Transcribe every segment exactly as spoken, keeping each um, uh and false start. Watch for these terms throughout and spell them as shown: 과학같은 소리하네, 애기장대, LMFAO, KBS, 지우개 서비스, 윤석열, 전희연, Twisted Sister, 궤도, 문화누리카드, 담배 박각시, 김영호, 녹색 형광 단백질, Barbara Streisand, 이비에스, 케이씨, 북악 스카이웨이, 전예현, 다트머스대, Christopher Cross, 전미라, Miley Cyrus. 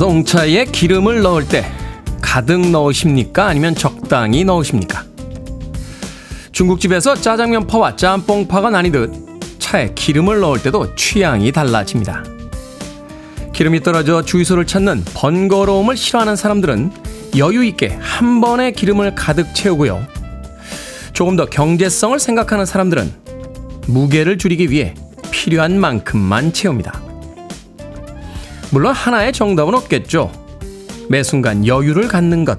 자동차에 기름을 넣을 때 가득 넣으십니까? 아니면 적당히 넣으십니까? 중국집에서 짜장면파와 짬뽕파가 나뉘듯 차에 기름을 넣을 때도 취향이 달라집니다. 기름이 떨어져 주유소를 찾는 번거로움을 싫어하는 사람들은 여유 있게 한 번에 기름을 가득 채우고요. 조금 더 경제성을 생각하는 사람들은 무게를 줄이기 위해 필요한 만큼만 채웁니다. 물론 하나의 정답은 없겠죠. 매 순간 여유를 갖는 것,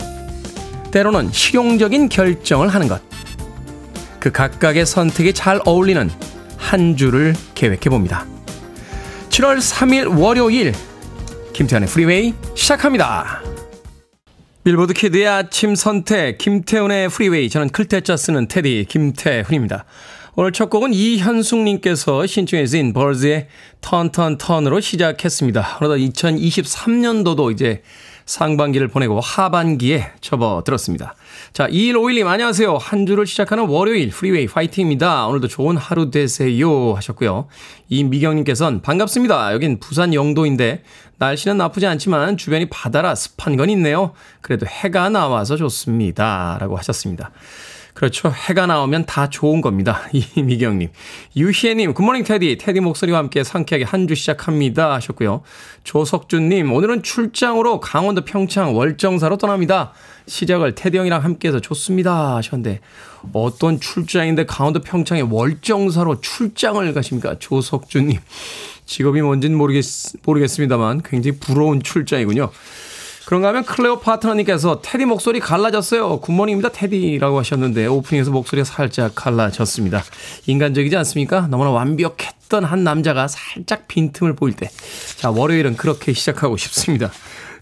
때로는 실용적인 결정을 하는 것, 그 각각의 선택이 잘 어울리는 한 주를 계획해봅니다. 칠월 삼일 월요일, 김태현의 프리웨이 시작합니다. 빌보드 키드의 아침 선택, 김태훈의 프리웨이. 저는 클테짜 쓰는 테디 김태훈입니다. 오늘 첫 곡은 이현숙님께서 신청해 주신 버즈의 턴턴턴으로 시작했습니다. 그러다 이천이십삼년도도 이제 상반기를 보내고 하반기에 접어들었습니다. 자, 이일오일님 안녕하세요. 한 주를 시작하는 월요일 프리웨이 파이팅입니다. 오늘도 좋은 하루 되세요 하셨고요. 이미경님께서는 반갑습니다. 여긴 부산 영도인데 날씨는 나쁘지 않지만 주변이 바다라 습한 건 있네요. 그래도 해가 나와서 좋습니다 라고 하셨습니다. 그렇죠. 해가 나오면 다 좋은 겁니다. 이미경님. 유희애님, 굿모닝 테디. 테디 목소리와 함께 상쾌하게 한 주 시작합니다 하셨고요. 조석준님, 오늘은 출장으로 강원도 평창 월정사로 떠납니다. 시작을 테디 형이랑 함께해서 좋습니다 하셨는데, 어떤 출장인데 강원도 평창에 월정사로 출장을 가십니까? 조석준님. 직업이 뭔지는 모르겠, 모르겠습니다만 굉장히 부러운 출장이군요. 그런가 하면 클레오파트너님께서 테디 목소리 갈라졌어요. 굿모닝입니다 테디라고 하셨는데 오프닝에서 목소리가 살짝 갈라졌습니다. 인간적이지 않습니까? 너무나 완벽했던 한 남자가 살짝 빈틈을 보일 때, 자, 월요일은 그렇게 시작하고 싶습니다.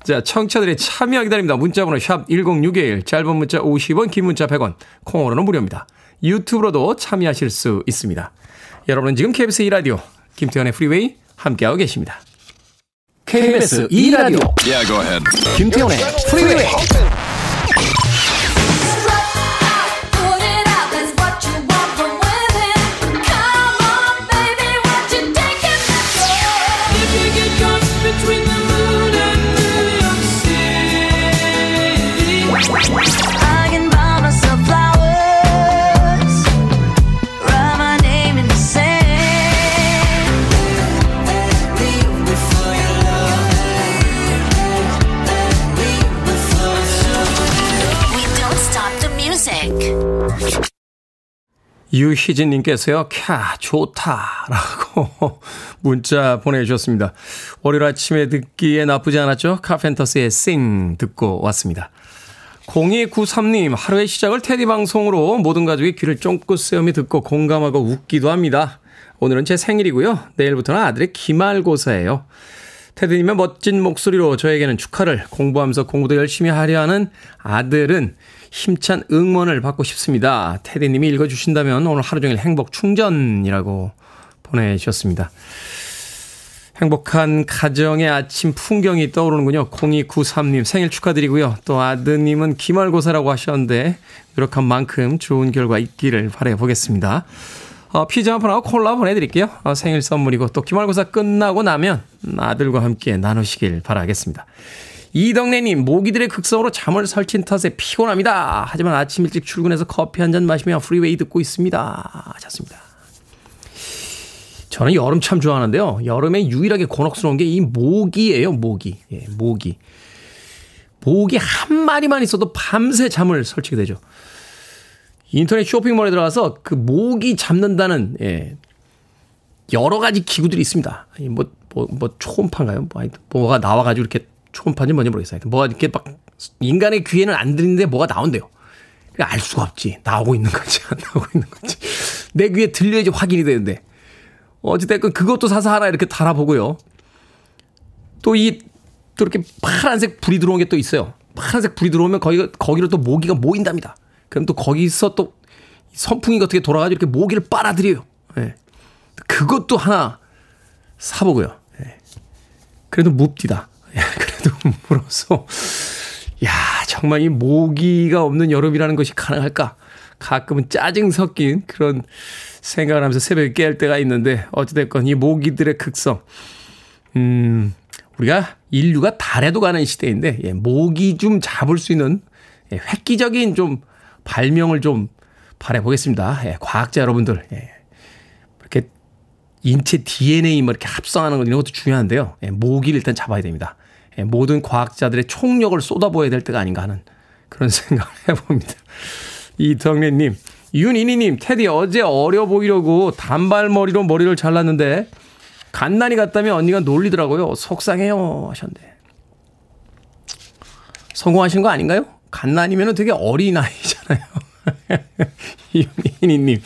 자, 청취자들의 참여 기다립니다. 문자번호 샵 일공육일, 짧은 문자 오십 원, 긴 문자 백 원, 콩으로는 무료입니다. 유튜브로도 참여하실 수 있습니다. 여러분은 지금 케이비에스 이 라디오 김태현의 프리웨이 함께하고 계십니다. 케이비에스 이 라디오 yeah, go ahead. 김태훈의 프리웨이. 유희진님께서요, 캬, 좋다라고 문자 보내주셨습니다. 월요일 아침에 듣기에 나쁘지 않았죠? 카펜터스의 Sing 듣고 왔습니다. 공이구삼님, 하루의 시작을 테디 방송으로 모든 가족이 귀를 쫑긋 세우며 듣고 공감하고 웃기도 합니다. 오늘은 제 생일이고요. 내일부터는 아들의 기말고사예요. 테디님의 멋진 목소리로 저에게는 축하를, 공부하면서 공부도 열심히 하려 하는 아들은 힘찬 응원을 받고 싶습니다. 테디님이 읽어주신다면 오늘 하루 종일 행복 충전이라고 보내주셨습니다. 행복한 가정의 아침 풍경이 떠오르는군요. 공이구삼님 생일 축하드리고요. 또 아드님은 기말고사라고 하셨는데 노력한 만큼 좋은 결과 있기를 바라보겠습니다. 어, 피자 한 판하고 콜라 보내드릴게요. 어, 생일 선물이고 또 기말고사 끝나고 나면 아들과 함께 나누시길 바라겠습니다. 이덕래님, 모기들의 극성으로 잠을 설친 탓에 피곤합니다. 하지만 아침 일찍 출근해서 커피 한잔 마시며 프리웨이 듣고 있습니다 하셨습니다. 저는 여름 참 좋아하는데요. 여름에 유일하게 곤혹스러운 게 이 모기예요. 모기. 예, 모기. 모기 한 마리만 있어도 밤새 잠을 설치게 되죠. 인터넷 쇼핑몰에 들어가서 그 모기 잡는다는, 예, 여러 가지 기구들이 있습니다. 뭐, 뭐, 뭐 초음파인가요? 뭐, 뭐가 나와가지고 이렇게 초음파인지 뭔지 모르겠어요. 뭐가 이렇게 막 인간의 귀에는 안 들리는데 뭐가 나온대요. 알 수가 없지. 나오고 있는 건지 안 나오고 있는 건지. 내 귀에 들려야지 확인이 되는데. 어쨌든 그것도 사서 하나 이렇게 달아보고요. 또 이, 또 이렇게 파란색 불이 들어온 게 또 있어요. 파란색 불이 들어오면 거기, 거기로 또 모기가 모인답니다. 그럼 또 거기서 또 선풍기가 어떻게 돌아가지고 이렇게 모기를 빨아들여요. 예. 그것도 하나 사보고요. 예. 그래도 묵디다. 예. 그래도 물어서. 야, 정말 이 모기가 없는 여름이라는 것이 가능할까? 가끔은 짜증 섞인 그런 생각을 하면서 새벽에 깰 때가 있는데, 어찌됐건 이 모기들의 극성. 음, 우리가 인류가 달에도 가는 시대인데 예, 모기 좀 잡을 수 있는 예, 획기적인 좀 발명을 좀 바라보겠습니다. 예, 과학자 여러분들 예, 이렇게 인체 디엔에이 뭐 이렇게 합성하는 것 이런 것도 중요한데요. 예, 모기를 일단 잡아야 됩니다. 예, 모든 과학자들의 총력을 쏟아부어야 될 때가 아닌가 하는 그런 생각을 해봅니다. 이덕래님, 윤이니님, 테디 어제 어려 보이려고 단발머리로 머리를 잘랐는데 갓난이 갔다며 언니가 놀리더라고요. 속상해요 하셨는데 성공하신 거 아닌가요? 갓난이면 되게 어린 아이잖아요. 윤이니님,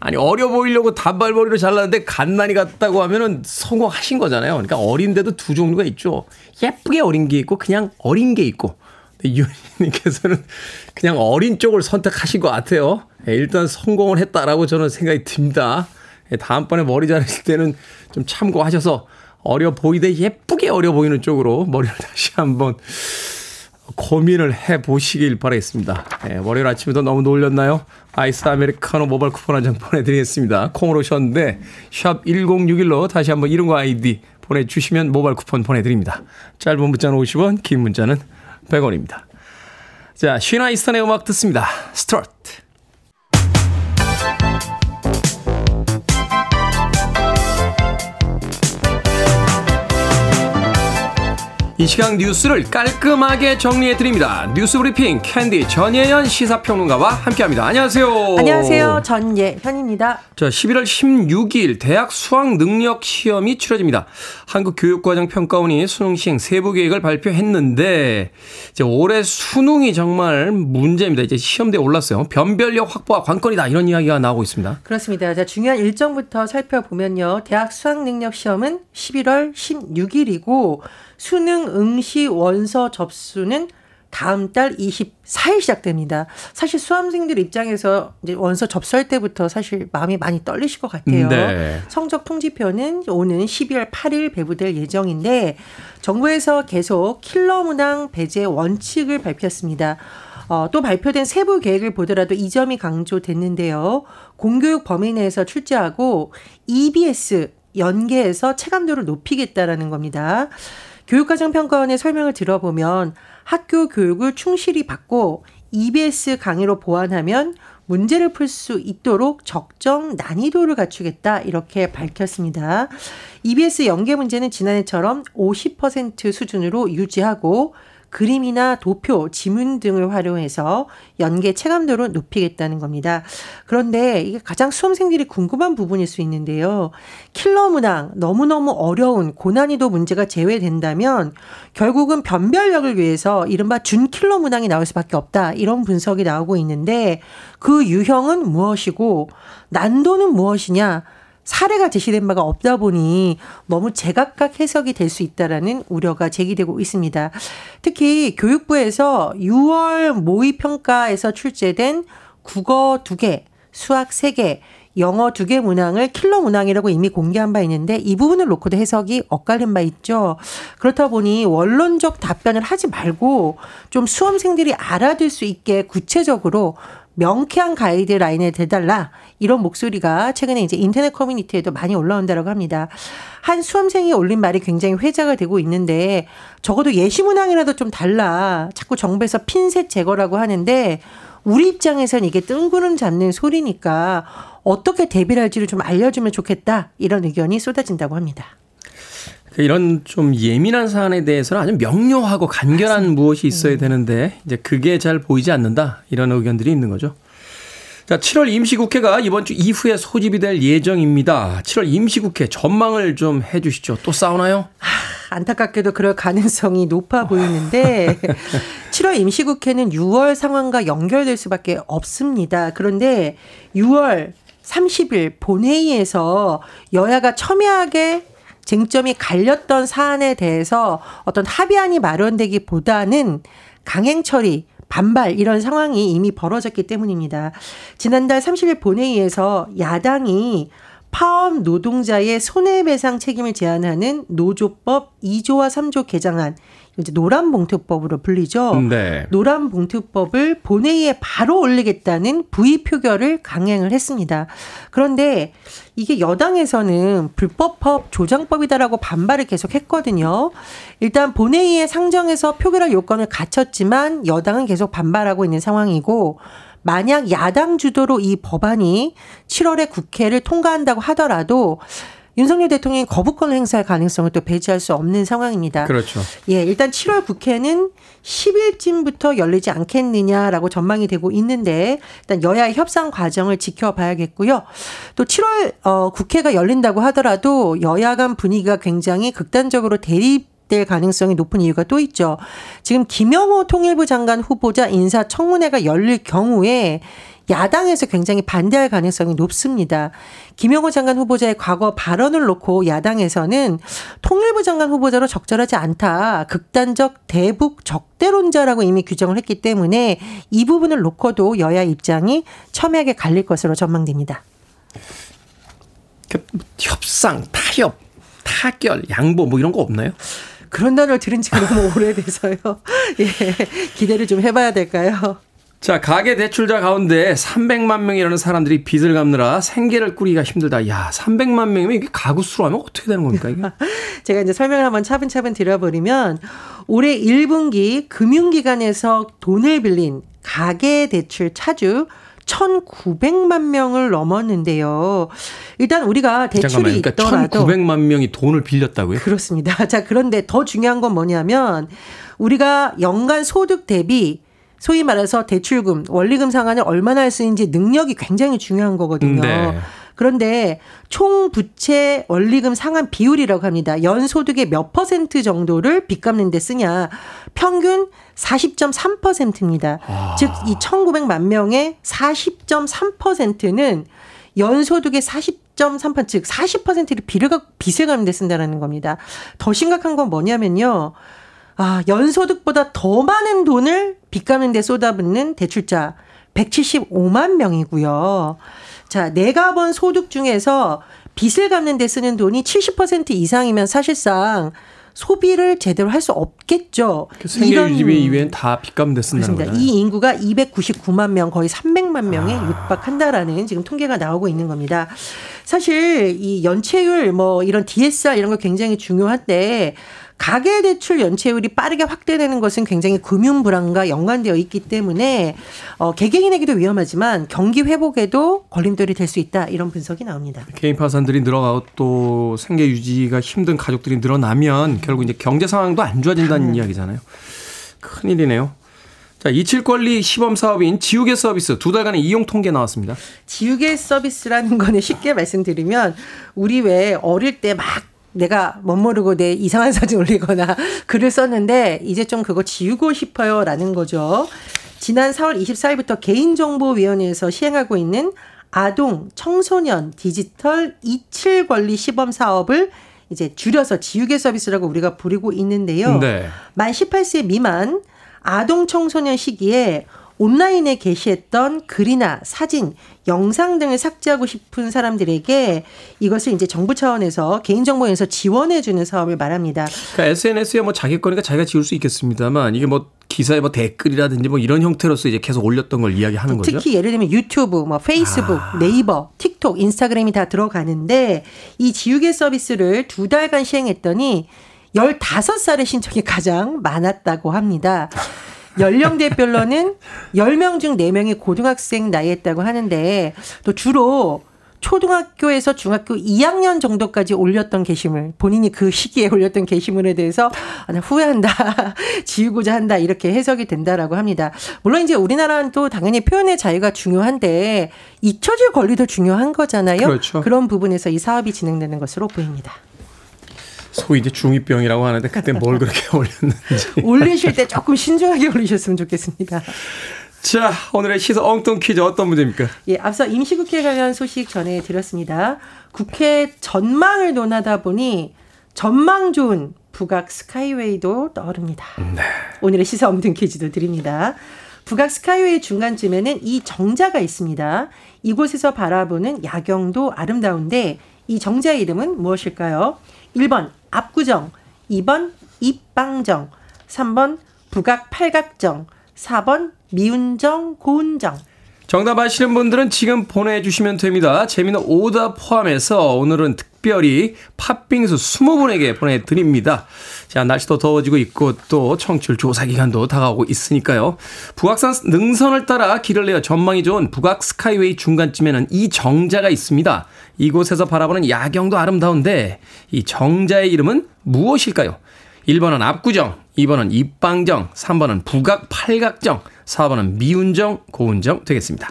아니 어려 보이려고 단발머리로 잘랐는데 갓난이 갔다고 하면은 성공하신 거잖아요. 그러니까 어린데도 두 종류가 있죠. 예쁘게 어린 게 있고 그냥 어린 게 있고. 유은님께서는 그냥 어린 쪽을 선택하신 것 같아요. 일단 성공을 했다라고 저는 생각이 듭니다. 다음번에 머리 자르실 때는 좀 참고하셔서 어려 보이되 예쁘게 어려 보이는 쪽으로 머리를 다시 한번 고민을 해보시길 바라겠습니다. 월요일 아침에도 너무 놀렸나요? 아이스 아메리카노 모바일 쿠폰 한 장 보내드리겠습니다. 콩으로 오셨는데 샵 일공육일로 다시 한번 이름과 아이디 보내주시면 모바일 쿠폰 보내드립니다. 짧은 문자는 오십 원, 긴 문자는 백 원입니다. 자, 쉬나 이스턴의 음악 듣습니다. 스트로트. 이 시간 뉴스를 깔끔하게 정리해드립니다. 뉴스브리핑 캔디 전예현 시사평론가와 함께합니다. 안녕하세요. 안녕하세요. 전예현입니다. 자, 십일월 십육일 대학 수학능력시험이 치러집니다. 한국교육과정평가원이 수능시행 세부계획을 발표했는데 이제 올해 수능이 정말 문제입니다. 이제 시험대에 올랐어요. 변별력 확보가 관건이다 이런 이야기가 나오고 있습니다. 그렇습니다. 자, 중요한 일정부터 살펴보면요. 대학 수학능력시험은 십일월 십육일이고 수능 응시 원서 접수는 다음 달 이십사일 시작됩니다. 사실 수험생들 입장에서 이제 원서 접수할 때부터 사실 마음이 많이 떨리실 것 같아요. 네. 성적 통지표는 오는 십이월 팔일 배부될 예정인데 정부에서 계속 킬러 문항 배제 원칙을 밝혔습니다. 어, 또 발표된 세부 계획을 보더라도 이 점이 강조됐는데요. 공교육 범위 내에서 출제하고 이비에스 연계해서 체감도를 높이겠다라는 겁니다. 교육과정평가원의 설명을 들어보면 학교 교육을 충실히 받고 이비에스 강의로 보완하면 문제를 풀 수 있도록 적정 난이도를 갖추겠다 이렇게 밝혔습니다. 이비에스 연계 문제는 지난해처럼 오십 퍼센트 수준으로 유지하고 그림이나 도표, 지문 등을 활용해서 연계 체감도를 높이겠다는 겁니다. 그런데 이게 가장 수험생들이 궁금한 부분일 수 있는데요. 킬러 문항, 너무너무 어려운 고난이도 문제가 제외된다면 결국은 변별력을 위해서 이른바 준킬러 문항이 나올 수밖에 없다. 이런 분석이 나오고 있는데 그 유형은 무엇이고 난도는 무엇이냐. 사례가 제시된 바가 없다 보니 너무 제각각 해석이 될 수 있다라는 우려가 제기되고 있습니다. 특히 교육부에서 유월 모의평가에서 출제된 국어 두 개, 수학 세 개, 영어 두 개 문항을 킬러 문항이라고 이미 공개한 바 있는데 이 부분을 놓고도 해석이 엇갈린 바 있죠. 그렇다 보니 원론적 답변을 하지 말고 좀 수험생들이 알아들 수 있게 구체적으로 명쾌한 가이드라인을 대달라 이런 목소리가 최근에 이제 인터넷 커뮤니티에도 많이 올라온다고 합니다. 한 수험생이 올린 말이 굉장히 회자가 되고 있는데 적어도 예시 문항이라도 좀 달라. 자꾸 정부에서 핀셋 제거라고 하는데 우리 입장에선 이게 뜬구름 잡는 소리니까 어떻게 대비를 할지를 좀 알려주면 좋겠다 이런 의견이 쏟아진다고 합니다. 이런 좀 예민한 사안에 대해서는 아주 명료하고 간결한 맞습니다. 무엇이 있어야 되는데 이제 그게 잘 보이지 않는다 이런 의견들이 있는 거죠. 자, 칠월 임시국회가 이번 주 이후에 소집이 될 예정입니다. 칠월 임시국회 전망을 좀 해주시죠. 또 싸우나요? 하, 안타깝게도 그럴 가능성이 높아 보이는데 칠월 임시국회는 유월 상황과 연결될 수밖에 없습니다. 그런데 유월 삼십일 본회의에서 여야가 첨예하게 쟁점이 갈렸던 사안에 대해서 어떤 합의안이 마련되기보다는 강행 처리, 반발 이런 상황이 이미 벌어졌기 때문입니다. 지난달 삼십일 본회의에서 야당이 파업 노동자의 손해배상 책임을 제한하는 노조법 이 조와 삼 조 개정안, 이제 노란봉투법으로 불리죠. 네. 노란봉투법을 본회의에 바로 올리겠다는 부의 표결을 강행을 했습니다. 그런데 이게 여당에서는 불법법 조장법이다라고 반발을 계속했거든요. 일단 본회의에 상정해서 표결할 요건을 갖췄지만 여당은 계속 반발하고 있는 상황이고, 만약 야당 주도로 이 법안이 칠월에 국회를 통과한다고 하더라도 윤석열 대통령이 거부권을 행사할 가능성을 또 배제할 수 없는 상황입니다. 그렇죠. 예, 일단 칠월 국회는 십일쯤부터 열리지 않겠느냐라고 전망이 되고 있는데, 일단 여야의 협상 과정을 지켜봐야겠고요. 또 칠월 어, 국회가 열린다고 하더라도 여야 간 분위기가 굉장히 극단적으로 대립 될 가능성이 높은 이유가 또 있죠. 지금 김영호 통일부 장관 후보자 인사청문회가 열릴 경우에 야당에서 굉장히 반대할 가능성이 높습니다. 김영호 장관 후보자의 과거 발언을 놓고 야당에서는 통일부 장관 후보자로 적절하지 않다, 극단적 대북 적대론자라고 이미 규정을 했기 때문에 이 부분을 놓고도 여야 입장이 첨예하게 갈릴 것으로 전망됩니다. 협상, 타협, 타결, 양보 뭐 이런 거 없나요? 그런 단어를 들은 지가 너무 오래돼서요. 예, 기대를 좀 해봐야 될까요? 자, 가계 대출자 가운데 삼백만 명이라는 사람들이 빚을 갚느라 생계를 꾸리기가 힘들다. 야, 삼백만 명이면 이게 가구 수로 하면 어떻게 되는 겁니까, 이게? 제가 이제 설명을 한번 차분차분 드려버리면, 올해 일 분기 금융기관에서 돈을 빌린 가계 대출 차주 천구백만 명을 넘었는데요. 일단 우리가 대출이 잠깐만요. 그러니까 있더라도 천구백만 명이 돈을 빌렸다고요? 그렇습니다. 자, 그런데 더 중요한 건 뭐냐면 우리가 연간 소득 대비 소위 말해서 대출금, 원리금 상환을 얼마나 할 수 있는지 능력이 굉장히 중요한 거거든요. 네. 그런데 총 부채 원리금 상환 비율이라고 합니다. 연소득의 몇 퍼센트 정도를 빚 갚는 데 쓰냐. 평균 사십 점 삼 퍼센트입니다. 아. 즉 이 천구백만 명의 사십 점 삼 퍼센트는 연소득의 사십 점 삼 퍼센트, 즉 사십 퍼센트를 빚을, 빚을 갚는 데 쓴다는 겁니다. 더 심각한 건 뭐냐면요. 아, 연소득보다 더 많은 돈을 빚 갚는 데 쏟아붓는 대출자 백칠십오만 명이고요. 자, 내가 번 소득 중에서 빚을 갚는 데 쓰는 돈이 칠십 퍼센트 이상이면 사실상 소비를 제대로 할 수 없겠죠. 생계유지비 이런 이외엔 다 빚 갚는 데 쓴다는 거죠. 이 인구가 이백구십구만 명, 거의 삼백만 명에 아. 육박한다라는 지금 통계가 나오고 있는 겁니다. 사실 이 연체율 뭐 이런 디에스알 이런 거 굉장히 중요한데, 가계대출 연체율이 빠르게 확대되는 것은 굉장히 금융 불안과 연관되어 있기 때문에 어, 개개인에게도 위험하지만 경기 회복에도 걸림돌이 될 수 있다, 이런 분석이 나옵니다. 개인 파산들이 늘어가고 또 생계 유지가 힘든 가족들이 늘어나면 결국 이제 경제 상황도 안 좋아진다는 음. 이야기잖아요. 큰일이네요. 자, 이십칠 권리 시범사업인 지우개 서비스 두 달간의 이용 통계 나왔습니다. 지우개 서비스라는 거는 쉽게 말씀드리면 우리 왜 어릴 때 막 내가 멋모르고 내 이상한 사진 올리거나 글을 썼는데 이제 좀 그거 지우고 싶어요 라는 거죠. 지난 사월 이십사일부터 개인정보위원회에서 시행하고 있는 아동 청소년 디지털 이십칠 권리 시범 사업을 이제 줄여서 지우개 서비스라고 우리가 부르고 있는데요. 네. 만 십팔 세 미만 아동 청소년 시기에 온라인에 게시했던 글이나 사진, 영상 등을 삭제하고 싶은 사람들에게 이것을 이제 정부 차원에서 개인정보원에서 지원해주는 사업을 말합니다. 그러니까 에스엔에스에 뭐 자기 거니까 자기가 지울 수 있겠습니다만, 이게 뭐 기사에 뭐 댓글이라든지 뭐 이런 형태로서 이제 계속 올렸던 걸 이야기하는 거죠. 특히 예를 들면 유튜브, 뭐 페이스북, 아. 네이버, 틱톡, 인스타그램이 다 들어가는데, 이 지우개 서비스를 두 달간 시행했더니 열다섯 살의 신청이 가장 많았다고 합니다. 연령대별로는 열 명 중 네 명이 고등학생 나이였다고 하는데, 또 주로 초등학교에서 중학교 이 학년 정도까지 올렸던 게시물, 본인이 그 시기에 올렸던 게시물에 대해서 아, 나 후회한다, 지우고자 한다, 이렇게 해석이 된다라고 합니다. 물론 이제 우리나라는 또 당연히 표현의 자유가 중요한데 잊혀질 권리도 중요한 거잖아요. 그렇죠. 그런 부분에서 이 사업이 진행되는 것으로 보입니다. 소위 이제 중이병이라고 하는데 그때 뭘 그렇게 올렸는지. 올리실 때 조금 신중하게 올리셨으면 좋겠습니다. 자, 오늘의 시사 엉뚱 퀴즈 어떤 문제입니까? 예, 앞서 임시국회 관련 소식 전해드렸습니다. 국회 전망을 논하다 보니 전망 좋은 북악 스카이웨이도 떠오릅니다. 네. 오늘의 시사 엉뚱 퀴즈도 드립니다. 북악 스카이웨이 중간쯤에는 이 정자가 있습니다. 이곳에서 바라보는 야경도 아름다운데 이 정자의 이름은 무엇일까요? 일 번 압구정, 이 번 입방정, 삼 번 북악 팔각정, 사 번 미운정, 고운정. 정답 아시는 분들은 지금 보내주시면 됩니다. 재미는 오답 포함해서 오늘은 특별히 팥빙수 이십 분에게 보내드립니다. 자, 날씨도 더워지고 있고 또 청취율 조사 기간도 다가오고 있으니까요. 북악산 능선을 따라 길을 내어 전망이 좋은 북악 스카이웨이 중간쯤에는 이 정자가 있습니다. 이곳에서 바라보는 야경도 아름다운데 이 정자의 이름은 무엇일까요? 일 번은 압구정, 이 번은 입방정, 삼 번은 북악 팔각정, 사 번은 미운정, 고운정 되겠습니다.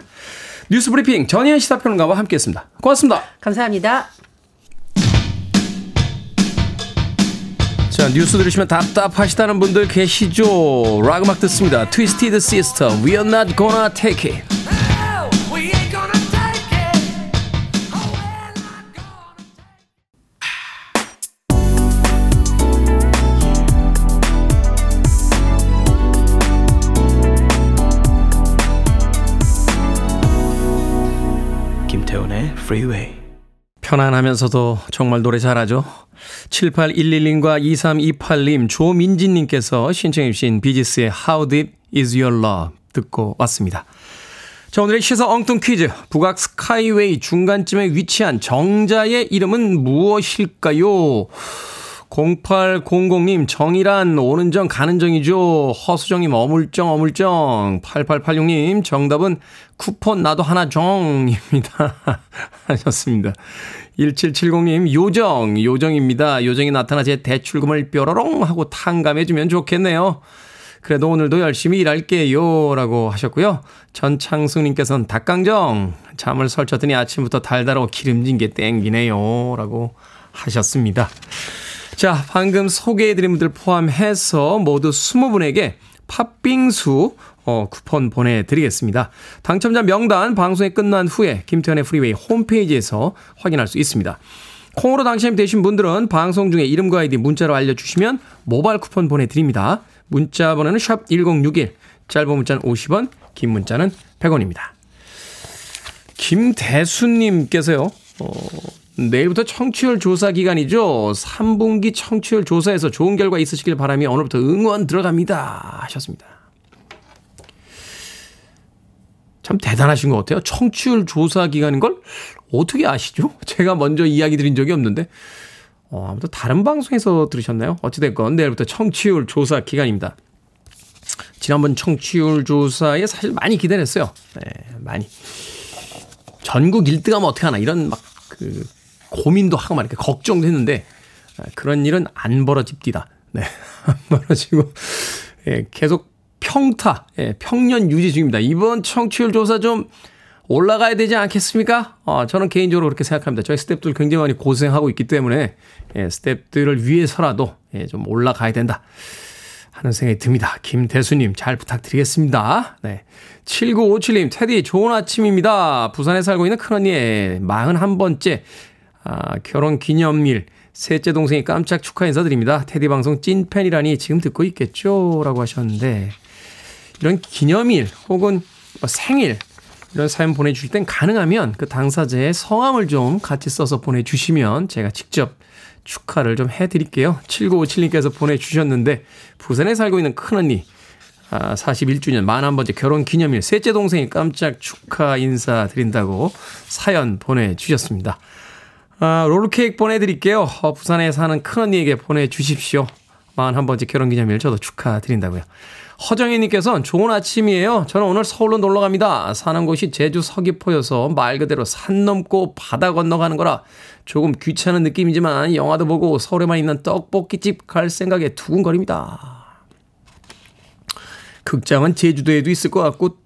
뉴스 브리핑 전희연 시사평론가와 함께했습니다. 고맙습니다. 감사합니다. 자, 뉴스 들으시면 답답하시다는 분들 계시죠? 락 음악 듣습니다. Twisted Sister, We are not gonna take it. Freeway. 편안하면서도 정말 노래 잘하죠. 칠팔일일님과 이삼이팔님 조민진님께서 신청해 주신 비지스의 How Deep Is Your Love 듣고 왔습니다. 자, 오늘의 시사 엉뚱 퀴즈. 북악 스카이웨이 중간쯤에 위치한 정자의 이름은 무엇일까요? 공팔공공님 정이란 오는 정 가는 정이죠. 허수정님 어물쩡 어물쩡. 팔팔팔육님 정답은 쿠폰 나도 하나 정입니다 하셨습니다. 일칠칠공님 요정 요정입니다. 요정이 나타나 제 대출금을 뾰로롱 하고 탕감해주면 좋겠네요. 그래도 오늘도 열심히 일할게요 라고 하셨고요. 전창숙님께서는 닭강정 잠을 설쳤더니 아침부터 달달하고 기름진 게 땡기네요 라고 하셨습니다. 자, 방금 소개해드린 분들 포함해서 모두 이십 분에게 팥빙수 어, 쿠폰 보내드리겠습니다. 당첨자 명단 방송이 끝난 후에 김태현의 프리웨이 홈페이지에서 확인할 수 있습니다. 콩으로 당첨되신 분들은 방송 중에 이름과 아이디 문자로 알려주시면 모바일 쿠폰 보내드립니다. 문자 번호는 샵 천육십일, 짧은 문자는 오십 원, 긴 문자는 백 원입니다. 김대수님께서요. 어... 내일부터 청취율 조사 기간이죠. 삼 분기 청취율 조사에서 좋은 결과 있으시길 바라며 오늘부터 응원 들어갑니다 하셨습니다. 참 대단하신 것 같아요. 청취율 조사 기간인 걸 어떻게 아시죠? 제가 먼저 이야기 드린 적이 없는데 어, 아무튼 다른 방송에서 들으셨나요? 어찌됐건 내일부터 청취율 조사 기간입니다. 지난번 청취율 조사에 사실 많이 기대했어요. 네, 많이. 전국 일 등 하면 어떡하나 이런 막 그 고민도 하고 말이야. 걱정도 했는데 그런 일은 안 벌어집디다. 네, 안 벌어지고 예, 계속 평타, 예, 평년 유지 중입니다. 이번 청취율 조사 좀 올라가야 되지 않겠습니까? 어, 저는 개인적으로 그렇게 생각합니다. 저희 스태프들 굉장히 많이 고생하고 있기 때문에 예, 스태프들을 위해서라도 예, 좀 올라가야 된다 하는 생각이 듭니다. 김대수님 잘 부탁드리겠습니다. 네. 칠구오칠님 테디 좋은 아침입니다. 부산에 살고 있는 큰언니의 사십일 번째 아, 결혼기념일 셋째 동생이 깜짝 축하 인사드립니다. 테디 방송 찐팬이라니 지금 듣고 있겠죠? 라고 하셨는데 이런 기념일 혹은 생일 이런 사연 보내주실 땐 가능하면 그 당사자의 성함을 좀 같이 써서 보내주시면 제가 직접 축하를 좀 해드릴게요. 칠구오칠님께서 보내주셨는데 부산에 살고 있는 큰언니 아, 사십일 주년 사십일 번째 결혼기념일 셋째 동생이 깜짝 축하 인사드린다고 사연 보내주셨습니다. 아, 롤케이크 보내드릴게요. 어, 부산에 사는 큰언니에게 보내주십시오. 사십일 번째 결혼기념일 저도 축하드린다고요. 허정희님께서는 좋은 아침이에요. 저는 오늘 서울로 놀러갑니다. 사는 곳이 제주 서귀포여서 말 그대로 산 넘고 바다 건너가는 거라 조금 귀찮은 느낌이지만 영화도 보고 서울에만 있는 떡볶이집 갈 생각에 두근거립니다. 극장은 제주도에도 있을 것 같고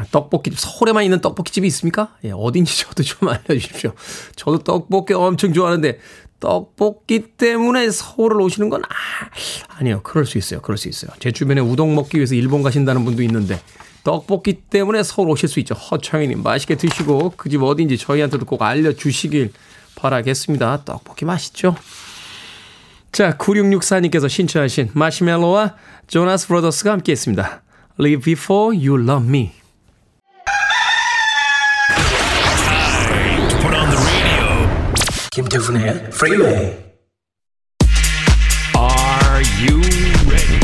아, 떡볶이집 서울에만 있는 떡볶이집이 있습니까? 예, 어딘지 저도 좀 알려주십시오. 저도 떡볶이 엄청 좋아하는데 떡볶이 때문에 서울을 오시는 건 아, 아니요. 그럴 수 있어요. 그럴 수 있어요. 제 주변에 우동 먹기 위해서 일본 가신다는 분도 있는데 떡볶이 때문에 서울 오실 수 있죠. 허창희님 맛있게 드시고 그 집 어딘지 저희한테도 꼭 알려주시길 바라겠습니다. 떡볶이 맛있죠? 자, 구육육사님께서 신청하신 마시멜로와 조나스 브로더스가 함께했습니다. Live Before You Love Me. Time to put on the radio. 김태훈의 Freeway. Are you ready?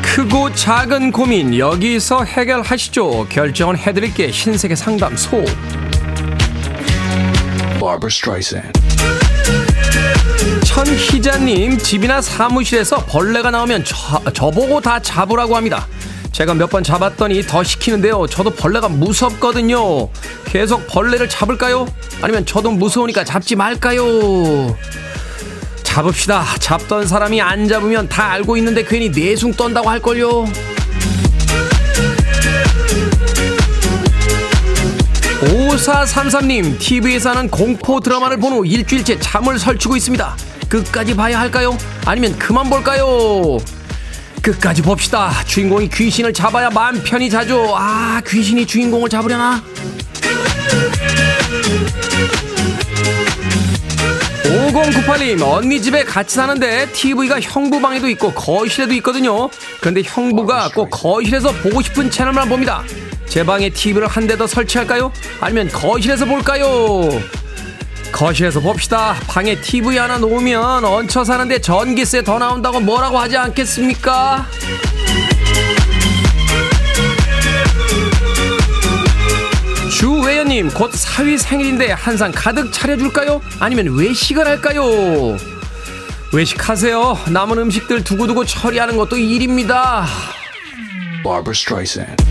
크고 작은 고민 여기서 해결하시죠. 결정은 해드릴게. 신세계 상담소. Barbara Streisand. 천희자님, 집이나 사무실에서 벌레가 나오면 저, 저보고 다 잡으라고 합니다. 제가 몇 번 잡았더니 더 시키는데요. 저도 벌레가 무섭거든요. 계속 벌레를 잡을까요? 아니면 저도 무서우니까 잡지 말까요? 잡읍시다. 잡던 사람이 안 잡으면 다 알고 있는데 괜히 내숭 떤다고 할걸요. 오사삼삼님, 티비에서 하는 공포 드라마를 본 후 일주일째 잠을 설치고 있습니다. 끝까지 봐야 할까요? 아니면 그만 볼까요? 끝까지 봅시다. 주인공이 귀신을 잡아야 마음 편히 자죠. 아, 귀신이 주인공을 잡으려나? 오공구팔님, 언니 집에 같이 사는데 티비가 형부 방에도 있고 거실에도 있거든요. 그런데 형부가 꼭 거실에서 보고 싶은 채널만 봅니다. 제 방에 티비를 한 대 더 설치할까요? 아니면 거실에서 볼까요? 거실에서 봅시다. 방에 티비 하나 놓으면 얹혀 사는데 전기세 더 나온다고 뭐라고 하지 않겠습니까? 주외연님, 곧 사위 생일인데 한상 가득 차려줄까요? 아니면 외식을 할까요? 외식하세요. 남은 음식들 두고두고 처리하는 것도 일입니다. Barbara Streisand.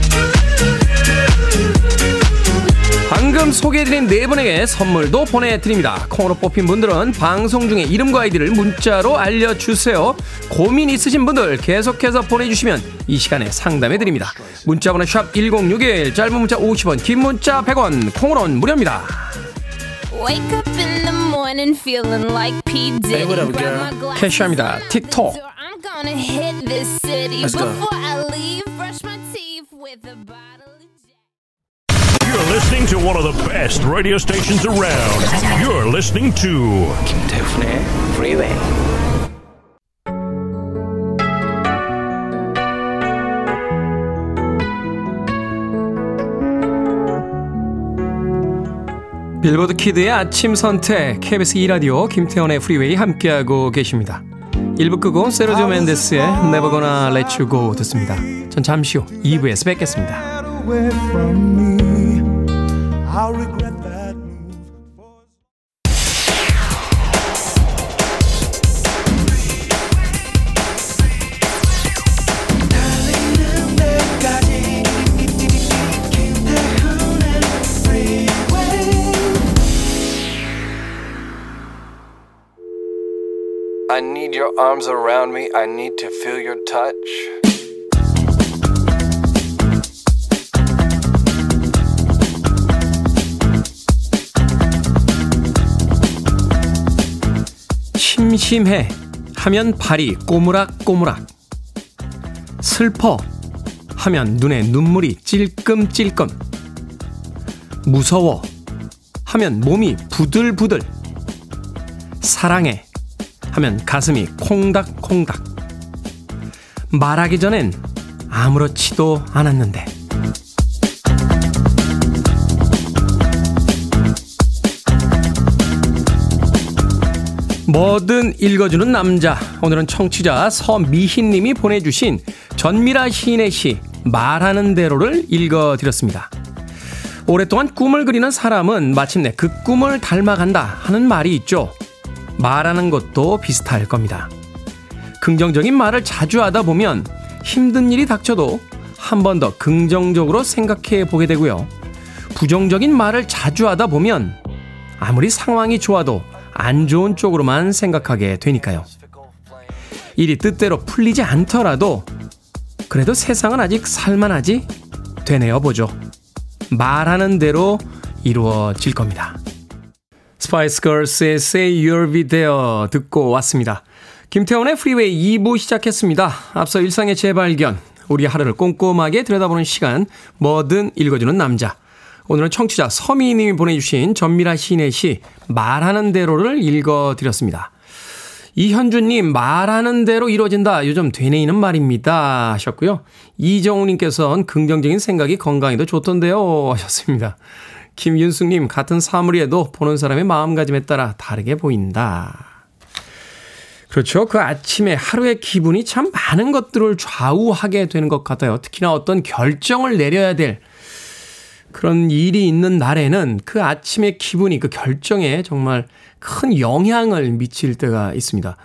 방금 소개해드린 네 분에게 선물도 보내드립니다. 콩으로 뽑힌 분들은 방송 중에 이름과 아이디를 문자로 알려주세요. 고민 있으신 분들 계속해서 보내주시면 이 시간에 상담해드립니다. 문자번호 샵 일공육일, 짧은 문자 오십 원, 긴 문자 백 원, 콩으로는 무료입니다. 캐시아입니다. 틱톡. Let's go. You're listening to one of the best radio stations around. You're listening to 김태훈의 Freeway. 빌보드 키드의 아침 선택 케이비에스 이 라디오 김태훈의 Freeway 함께하고 계십니다. 일 부 끄고 세르지오 멘데스의 Never Gonna Let You Go 듣습니다. 전 잠시 후 이 부에서 뵙겠습니다. I'll regret that move. 달리는 데까지 김태훈의 Freeway. I need your arms around me. I need to feel your touch. 심심해 하면 발이 꼬무락꼬무락, 슬퍼 하면 눈에 눈물이 찔끔찔끔, 무서워 하면 몸이 부들부들, 사랑해 하면 가슴이 콩닥콩닥, 말하기 전엔 아무렇지도 않았는데. 뭐든 읽어주는 남자. 오늘은 청취자 서미희님이 보내주신 전미라 시인의 시 말하는 대로를 읽어드렸습니다. 오랫동안 꿈을 그리는 사람은 마침내 그 꿈을 닮아간다 하는 말이 있죠. 말하는 것도 비슷할 겁니다. 긍정적인 말을 자주 하다 보면 힘든 일이 닥쳐도 한 번 더 긍정적으로 생각해 보게 되고요. 부정적인 말을 자주 하다 보면 아무리 상황이 좋아도 안 좋은 쪽으로만 생각하게 되니까요. 일이 뜻대로 풀리지 않더라도 그래도 세상은 아직 살만하지 되뇌어 보죠. 말하는 대로 이루어질 겁니다. 스파이스 걸스의 Say You'll Be There 듣고 왔습니다. 김태원의 프리웨이 이 부 시작했습니다. 앞서 일상의 재발견, 우리 하루를 꼼꼼하게 들여다보는 시간, 뭐든 읽어주는 남자. 오늘은 청취자 서미희님이 보내주신 전미라 시인의 시 말하는 대로를 읽어드렸습니다. 이현주님, 말하는 대로 이루어진다. 요즘 되뇌이는 말입니다. 하셨고요. 이정우님께서는 긍정적인 생각이 건강에도 좋던데요. 하셨습니다. 김윤숙님, 같은 사물이라도 보는 사람의 마음가짐에 따라 다르게 보인다. 그렇죠. 그 아침에 하루의 기분이 참 많은 것들을 좌우하게 되는 것 같아요. 특히나 어떤 결정을 내려야 될 그런 일이 있는 날에는 그 아침의 기분이 그 결정에 정말 큰 영향을 미칠 때가 있습니다.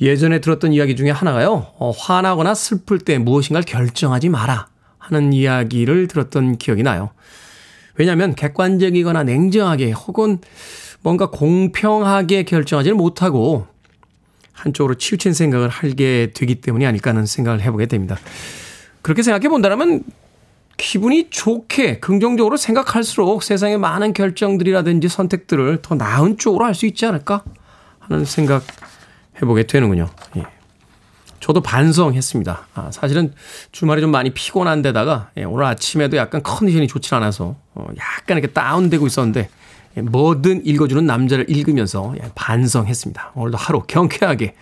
예전에 들었던 이야기 중에 하나가요. 어, 화나거나 슬플 때 무엇인가를 결정하지 마라 하는 이야기를 들었던 기억이 나요. 왜냐하면 객관적이거나 냉정하게 혹은 뭔가 공평하게 결정하지 못하고 한쪽으로 치우친 생각을 하게 되기 때문이 아닐까 하는 생각을 해보게 됩니다. 그렇게 생각해 본다면 기분이 좋게 긍정적으로 생각할수록 세상의 많은 결정들이라든지 선택들을 더 나은 쪽으로 할 수 있지 않을까 하는 생각 해보게 되는군요. 예. 저도 반성했습니다. 아, 사실은 주말에 좀 많이 피곤한 데다가 예, 오늘 아침에도 약간 컨디션이 좋지 않아서 어, 약간 이렇게 다운되고 있었는데 뭐든 읽어주는 남자를 읽으면서 반성했습니다. 오늘도 하루 경쾌하게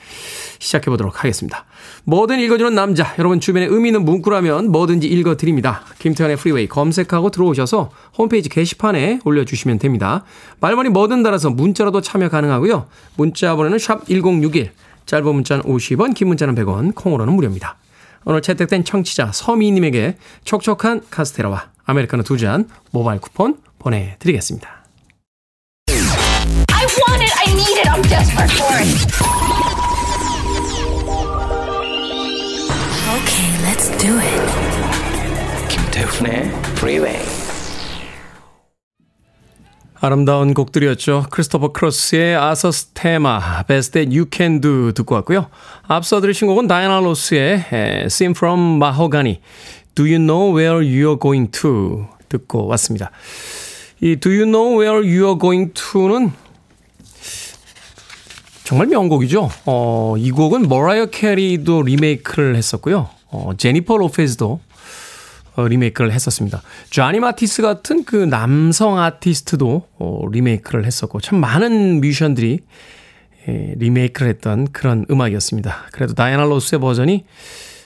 시작해보도록 하겠습니다. 뭐든 읽어주는 남자, 여러분 주변에 의미 있는 문구라면 뭐든지 읽어드립니다. 김태현의 프리웨이 검색하고 들어오셔서 홈페이지 게시판에 올려주시면 됩니다. 말머리 뭐든 달아서 문자로도 참여 가능하고요. 문자 번호는 샵 천육십일, 짧은 문자는 오십 원, 긴 문자는 백 원, 콩으로는 무료입니다. 오늘 채택된 청취자 서미님에게 촉촉한 카스테라와 아메리카노 두 잔 모바일 쿠폰 보내드리겠습니다. I want it, I need it, I'm desperate for it. Okay, let's do it. 김태훈의 Freeway. 아름다운 곡들이었죠. 크리스토퍼 크로스의 아서스 테마, Best That You Can Do 듣고 왔고요. 앞서 들으신 곡은 다이아나 로스의 Scene from Mahogany, Do You Know Where You're Going To 듣고 왔습니다. 이 Do You Know Where You're Going To는 정말 명곡이죠. 어, 이 곡은 머라이어 캐리도 리메이크를 했었고요. 어, 제니퍼 로페즈도 어, 리메이크를 했었습니다. 조니 마티스 같은 그 남성 아티스트도 어, 리메이크를 했었고 참 많은 뮤지션들이 예, 리메이크를 했던 그런 음악이었습니다. 그래도 다이아나 로스의 버전이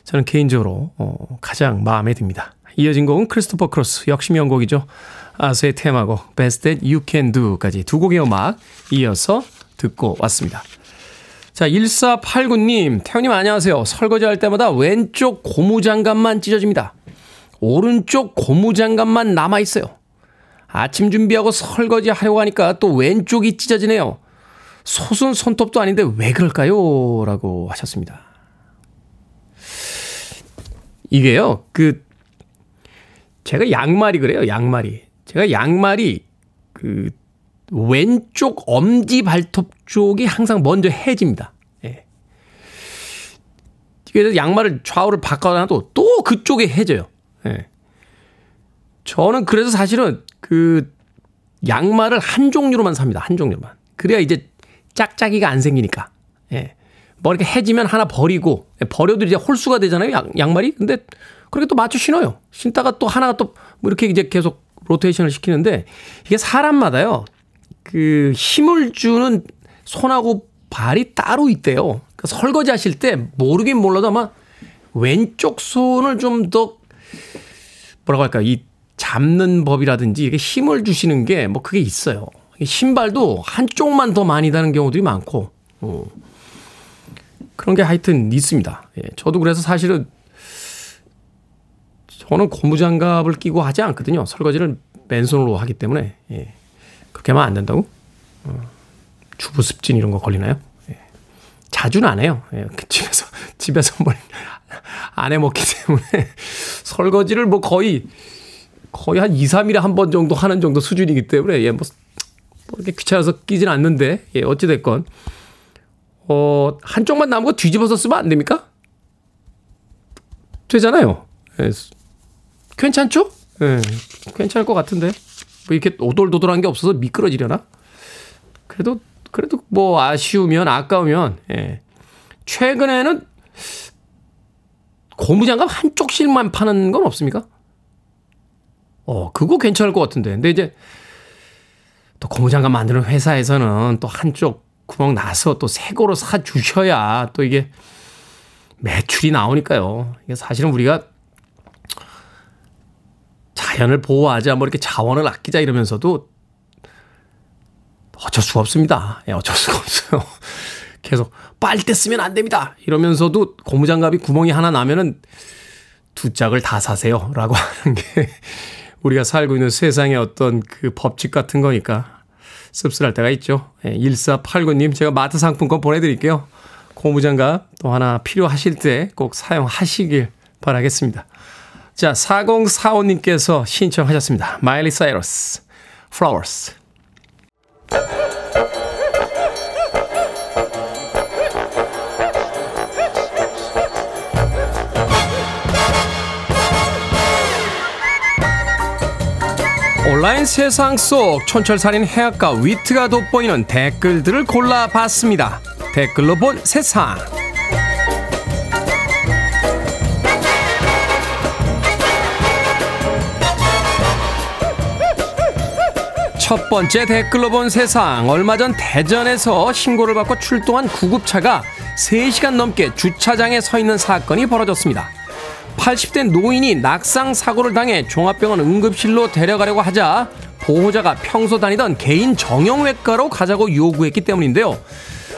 저는 개인적으로 어, 가장 마음에 듭니다. 이어진 곡은 크리스토퍼 크로스 역시 명곡이죠. 아서의 테마곡 Best That You Can Do까지 두 곡의 음악 이어서 듣고 왔습니다. 자, 일사팔구 님, 태훈님 안녕하세요. 설거지할 때마다 왼쪽 고무장갑만 찢어집니다. 오른쪽 고무장갑만 남아있어요. 아침 준비하고 설거지하려고 하니까 또 왼쪽이 찢어지네요. 솥은 손톱도 아닌데 왜 그럴까요? 라고 하셨습니다. 이게요, 그 제가 양말이 그래요. 양말이. 제가 양말이 그 왼쪽 엄지 발톱 쪽이 항상 먼저 해집니다. 예. 그래서 양말을 좌우를 바꿔놔도 또 그쪽에 해져요. 예. 저는 그래서 사실은 그 양말을 한 종류로만 삽니다. 한 종류만. 그래야 이제 짝짝이가 안 생기니까. 예. 뭐 이렇게 해지면 하나 버리고, 예. 버려도 이제 홀수가 되잖아요. 양, 양말이. 근데 그렇게 또 맞춰 신어요. 신다가 또 하나가 또 뭐 이렇게 이제 계속 로테이션을 시키는데 이게 사람마다요. 그 힘을 주는 손하고 발이 따로 있대요. 그러니까 설거지 하실 때 모르긴 몰라도 아마 왼쪽 손을 좀 더 뭐라고 할까요? 이 잡는 법이라든지 이게 힘을 주시는 게 뭐 그게 있어요. 신발도 한쪽만 더 많이 다는 경우들이 많고 어. 그런 게 하여튼 있습니다. 예, 저도 그래서 사실은 저는 고무장갑을 끼고 하지 않거든요. 설거지를 맨손으로 하기 때문에. 예. 그렇게 하면 안 된다고? 어, 주부습진 이런 거 걸리나요? 예. 자주는 안 해요. 예. 집에서, 집에서 뭘 안 해먹기 때문에 설거지를 뭐 거의, 거의 한 이, 삼일에 한 번 정도 하는 정도 수준이기 때문에, 예, 뭐, 뭐 이렇게 귀찮아서 끼진 않는데, 예, 어찌됐건, 어, 한쪽만 남은 거 뒤집어서 쓰면 안 됩니까? 되잖아요. 예. 괜찮죠? 예. 괜찮을 것 같은데. 뭐 이렇게 오돌도돌한 게 없어서 미끄러지려나? 그래도 그래도 뭐 아쉬우면 아까우면 예. 최근에는 고무장갑 한쪽씩만 파는 건 없습니까? 어 그거 괜찮을 것 같은데 근데 이제 또 고무장갑 만드는 회사에서는 또 한쪽 구멍 나서 또 새 거로 사주셔야 또 이게 매출이 나오니까요. 이게 사실은 우리가 자연을 보호하자, 뭐 이렇게 자원을 아끼자 이러면서도 어쩔 수가 없습니다. 예, 어쩔 수가 없어요. 계속 빨대 쓰면 안 됩니다. 이러면서도 고무장갑이 구멍이 하나 나면은 두 짝을 다 사세요. 라고 하는 게 우리가 살고 있는 세상의 어떤 그 법칙 같은 거니까 씁쓸할 때가 있죠. 예, 일사팔구 님, 제가 마트 상품권 보내드릴게요. 고무장갑 또 하나 필요하실 때 꼭 사용하시길 바라겠습니다. 자, 사공사오 님께서 신청하셨습니다. 마일리 사이러스, Flowers. 온라인 세상 속 촌철살인 해학과 위트가 돋보이는 댓글들을 골라봤습니다. 댓글로 본 세상. 첫 번째 댓글로 본 세상. 얼마 전 대전에서 신고를 받고 출동한 구급차가 세 시간 넘게 주차장에 서 있는 사건이 벌어졌습니다. 팔십 대 노인이 낙상 사고를 당해 종합병원 응급실로 데려가려고 하자 보호자가 평소 다니던 개인 정형외과로 가자고 요구했기 때문인데요.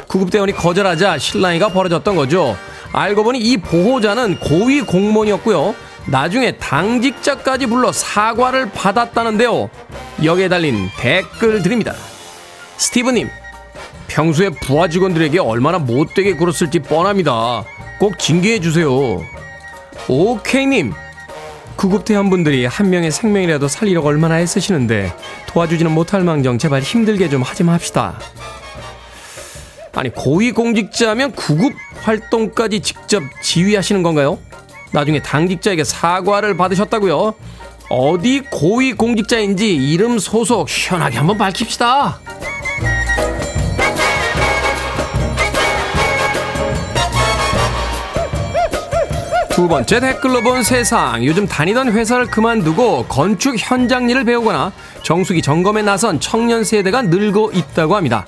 구급대원이 거절하자 실랑이가 벌어졌던 거죠. 알고 보니 이 보호자는 고위 공무원이었고요. 나중에 당직자까지 불러 사과를 받았다는데요. 여기에 달린 댓글 드립니다. 스티브님, 평소에 부하 직원들에게 얼마나 못되게 굴었을지 뻔합니다. 꼭 징계해주세요. 오케이님, 구급대원분들이 한 명의 생명이라도 살리려고 얼마나 애쓰시는데 도와주지는 못할 망정 제발 힘들게 좀 하지 맙시다. 아니, 고위공직자면 구급활동까지 직접 지휘하시는 건가요? 나중에 당직자에게 사과를 받으셨다고요? 어디 고위공직자인지 이름 소속 시원하게 한번 밝힙시다. 두 번째 댓글로 본 세상. 요즘 다니던 회사를 그만두고 건축 현장 일을 배우거나 정수기 점검에 나선 청년 세대가 늘고 있다고 합니다.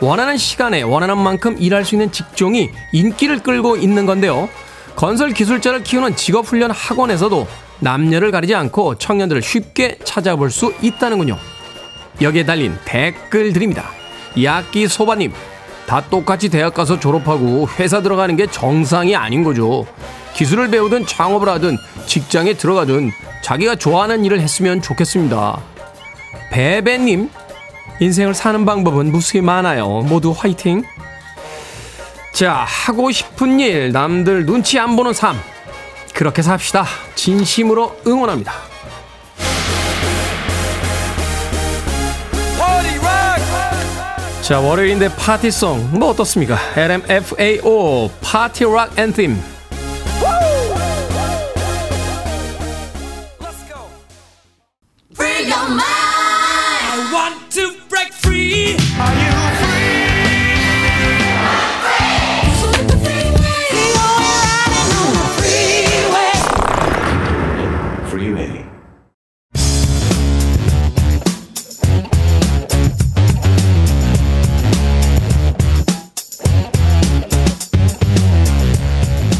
원하는 시간에 원하는 만큼 일할 수 있는 직종이 인기를 끌고 있는 건데요. 건설 기술자를 키우는 직업훈련 학원에서도 남녀를 가리지 않고 청년들을 쉽게 찾아볼 수 있다는군요. 여기에 달린 댓글 드립니다. 야끼소바님, 다 똑같이 대학 가서 졸업하고 회사 들어가는 게 정상이 아닌 거죠. 기술을 배우든 창업을 하든 직장에 들어가든 자기가 좋아하는 일을 했으면 좋겠습니다. 베베님, 인생을 사는 방법은 무수히 많아요. 모두 화이팅. 자, 하고 싶은 일, 남들 눈치 안 보는 삶, 그렇게 삽시다. 진심으로 응원합니다. 자, 월요일인데 파티송 뭐 어떻습니까? 엘엠에프에이오 파티 락 앤팀.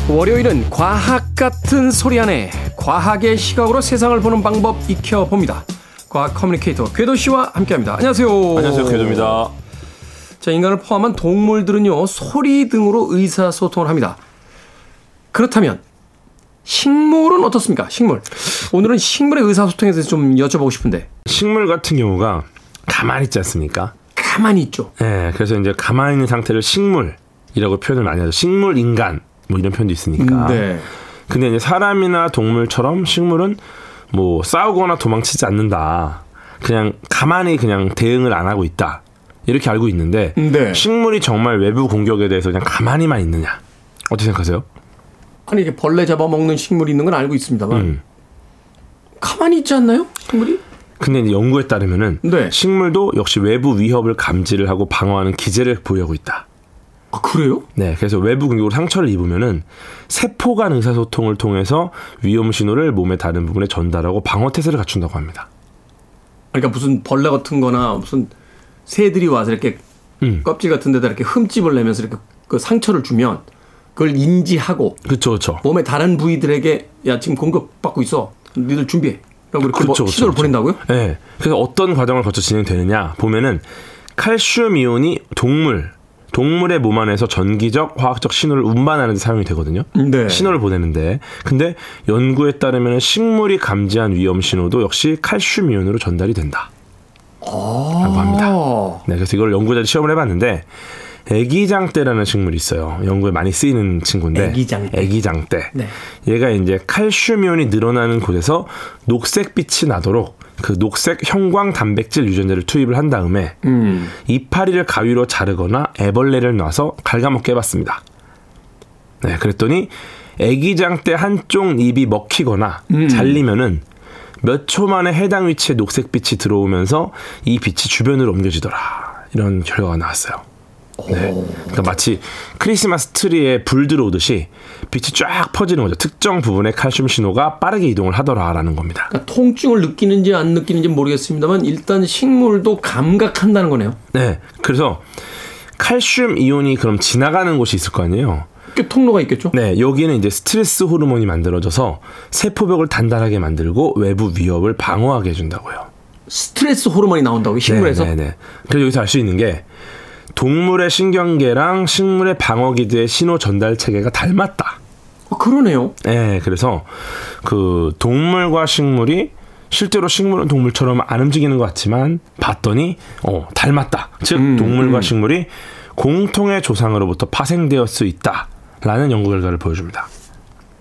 월요일은 과학같은 소리하네. 과학의 시각으로 세상을 보는 방법 익혀봅니다. 과학 커뮤니케이터 궤도 씨와 함께합니다. 안녕하세요. 안녕하세요. 궤도입니다. 자, 인간을 포함한 동물들은요, 소리 등으로 의사소통을 합니다. 그렇다면 식물은 어떻습니까? 식물. 오늘은 식물의 의사소통에 대해서 좀 여쭤보고 싶은데. 식물 같은 경우가 가만히 있지 않습니까? 가만히 있죠. 네, 그래서 이제 가만히 있는 상태를 식물이라고 표현을 많이 하죠. 식물, 인간. 뭐 이런 표현도 있으니까. 네. 근데 이제 사람이나 동물처럼 식물은 뭐 싸우거나 도망치지 않는다. 그냥 가만히 그냥 대응을 안 하고 있다. 이렇게 알고 있는데 네. 식물이 정말 외부 공격에 대해서 그냥 가만히만 있느냐? 어떻게 생각하세요? 아니, 이게 벌레 잡아먹는 식물이 있는 건 알고 있습니다만 음. 가만히 있지 않나요? 식물이? 근데 이제 연구에 따르면은 네. 식물도 역시 외부 위협을 감지를 하고 방어하는 기제를 보유하고 있다. 아, 그래요? 네, 그래서 외부 공격으로 상처를 입으면은 세포 간 의사소통을 통해서 위험 신호를 몸의 다른 부분에 전달하고 방어태세를 갖춘다고 합니다. 그러니까 무슨 벌레 같은 거나 무슨 새들이 와서 이렇게 음. 껍질 같은 데다 이렇게 흠집을 내면서 이렇게 그 상처를 주면 그걸 인지하고 그쵸, 그쵸. 몸의 다른 부위들에게 야 지금 공격받고 있어. 니들 준비해. 라고 이렇게 그렇죠, 뭐 시도를 그렇죠. 보낸다고요? 네. 그래서 어떤 과정을 거쳐 진행되느냐 보면은 칼슘 이온이 동물 동물의 몸 안에서 전기적, 화학적 신호를 운반하는 데 사용이 되거든요. 네. 신호를 보내는데. 근데 연구에 따르면 식물이 감지한 위험 신호도 역시 칼슘 이온으로 전달이 된다. 오. 라고 합니다. 네, 그래서 이걸 연구자들이 시험을 해봤는데 애기장대라는 식물이 있어요. 연구에 많이 쓰이는 친구인데. 애기장대. 애기장대. 네. 얘가 이제 칼슘 이온이 늘어나는 곳에서 녹색빛이 나도록 그 녹색 형광 단백질 유전자를 투입을 한 다음에 음. 이파리를 가위로 자르거나 애벌레를 놔서 갉아먹게 해봤습니다. 네, 그랬더니 애기장대 한쪽 입이 먹히거나 음. 잘리면은 몇 초 만에 해당 위치에 녹색빛이 들어오면서 이 빛이 주변으로 옮겨지더라. 이런 결과가 나왔어요. 네. 그러니까 마치 크리스마스 트리에 불 들어오듯이 빛이 쫙 퍼지는 거죠. 특정 부분에 칼슘 신호가 빠르게 이동을 하더라라는 겁니다. 그러니까 통증을 느끼는지 안 느끼는지 모르겠습니다만 일단 식물도 감각한다는 거네요. 네. 그래서 칼슘 이온이 그럼 지나가는 곳이 있을 거 아니에요. 꽤 통로가 있겠죠. 네. 여기는 이제 스트레스 호르몬이 만들어져서 세포벽을 단단하게 만들고 외부 위협을 방어하게 해준다고요. 스트레스 호르몬이 나온다고요? 식물에서? 네. 네, 네. 그래서 여기서 알 수 있는 게 동물의 신경계랑 식물의 방어기제의 신호 전달 체계가 닮았다. 어, 그러네요. 네, 그래서 그 동물과 식물이 실제로 식물은 동물처럼 안 움직이는 것 같지만 봤더니 어 닮았다. 즉 음, 동물과 음. 식물이 공통의 조상으로부터 파생되었을 수 있다라는 연구 결과를 보여줍니다.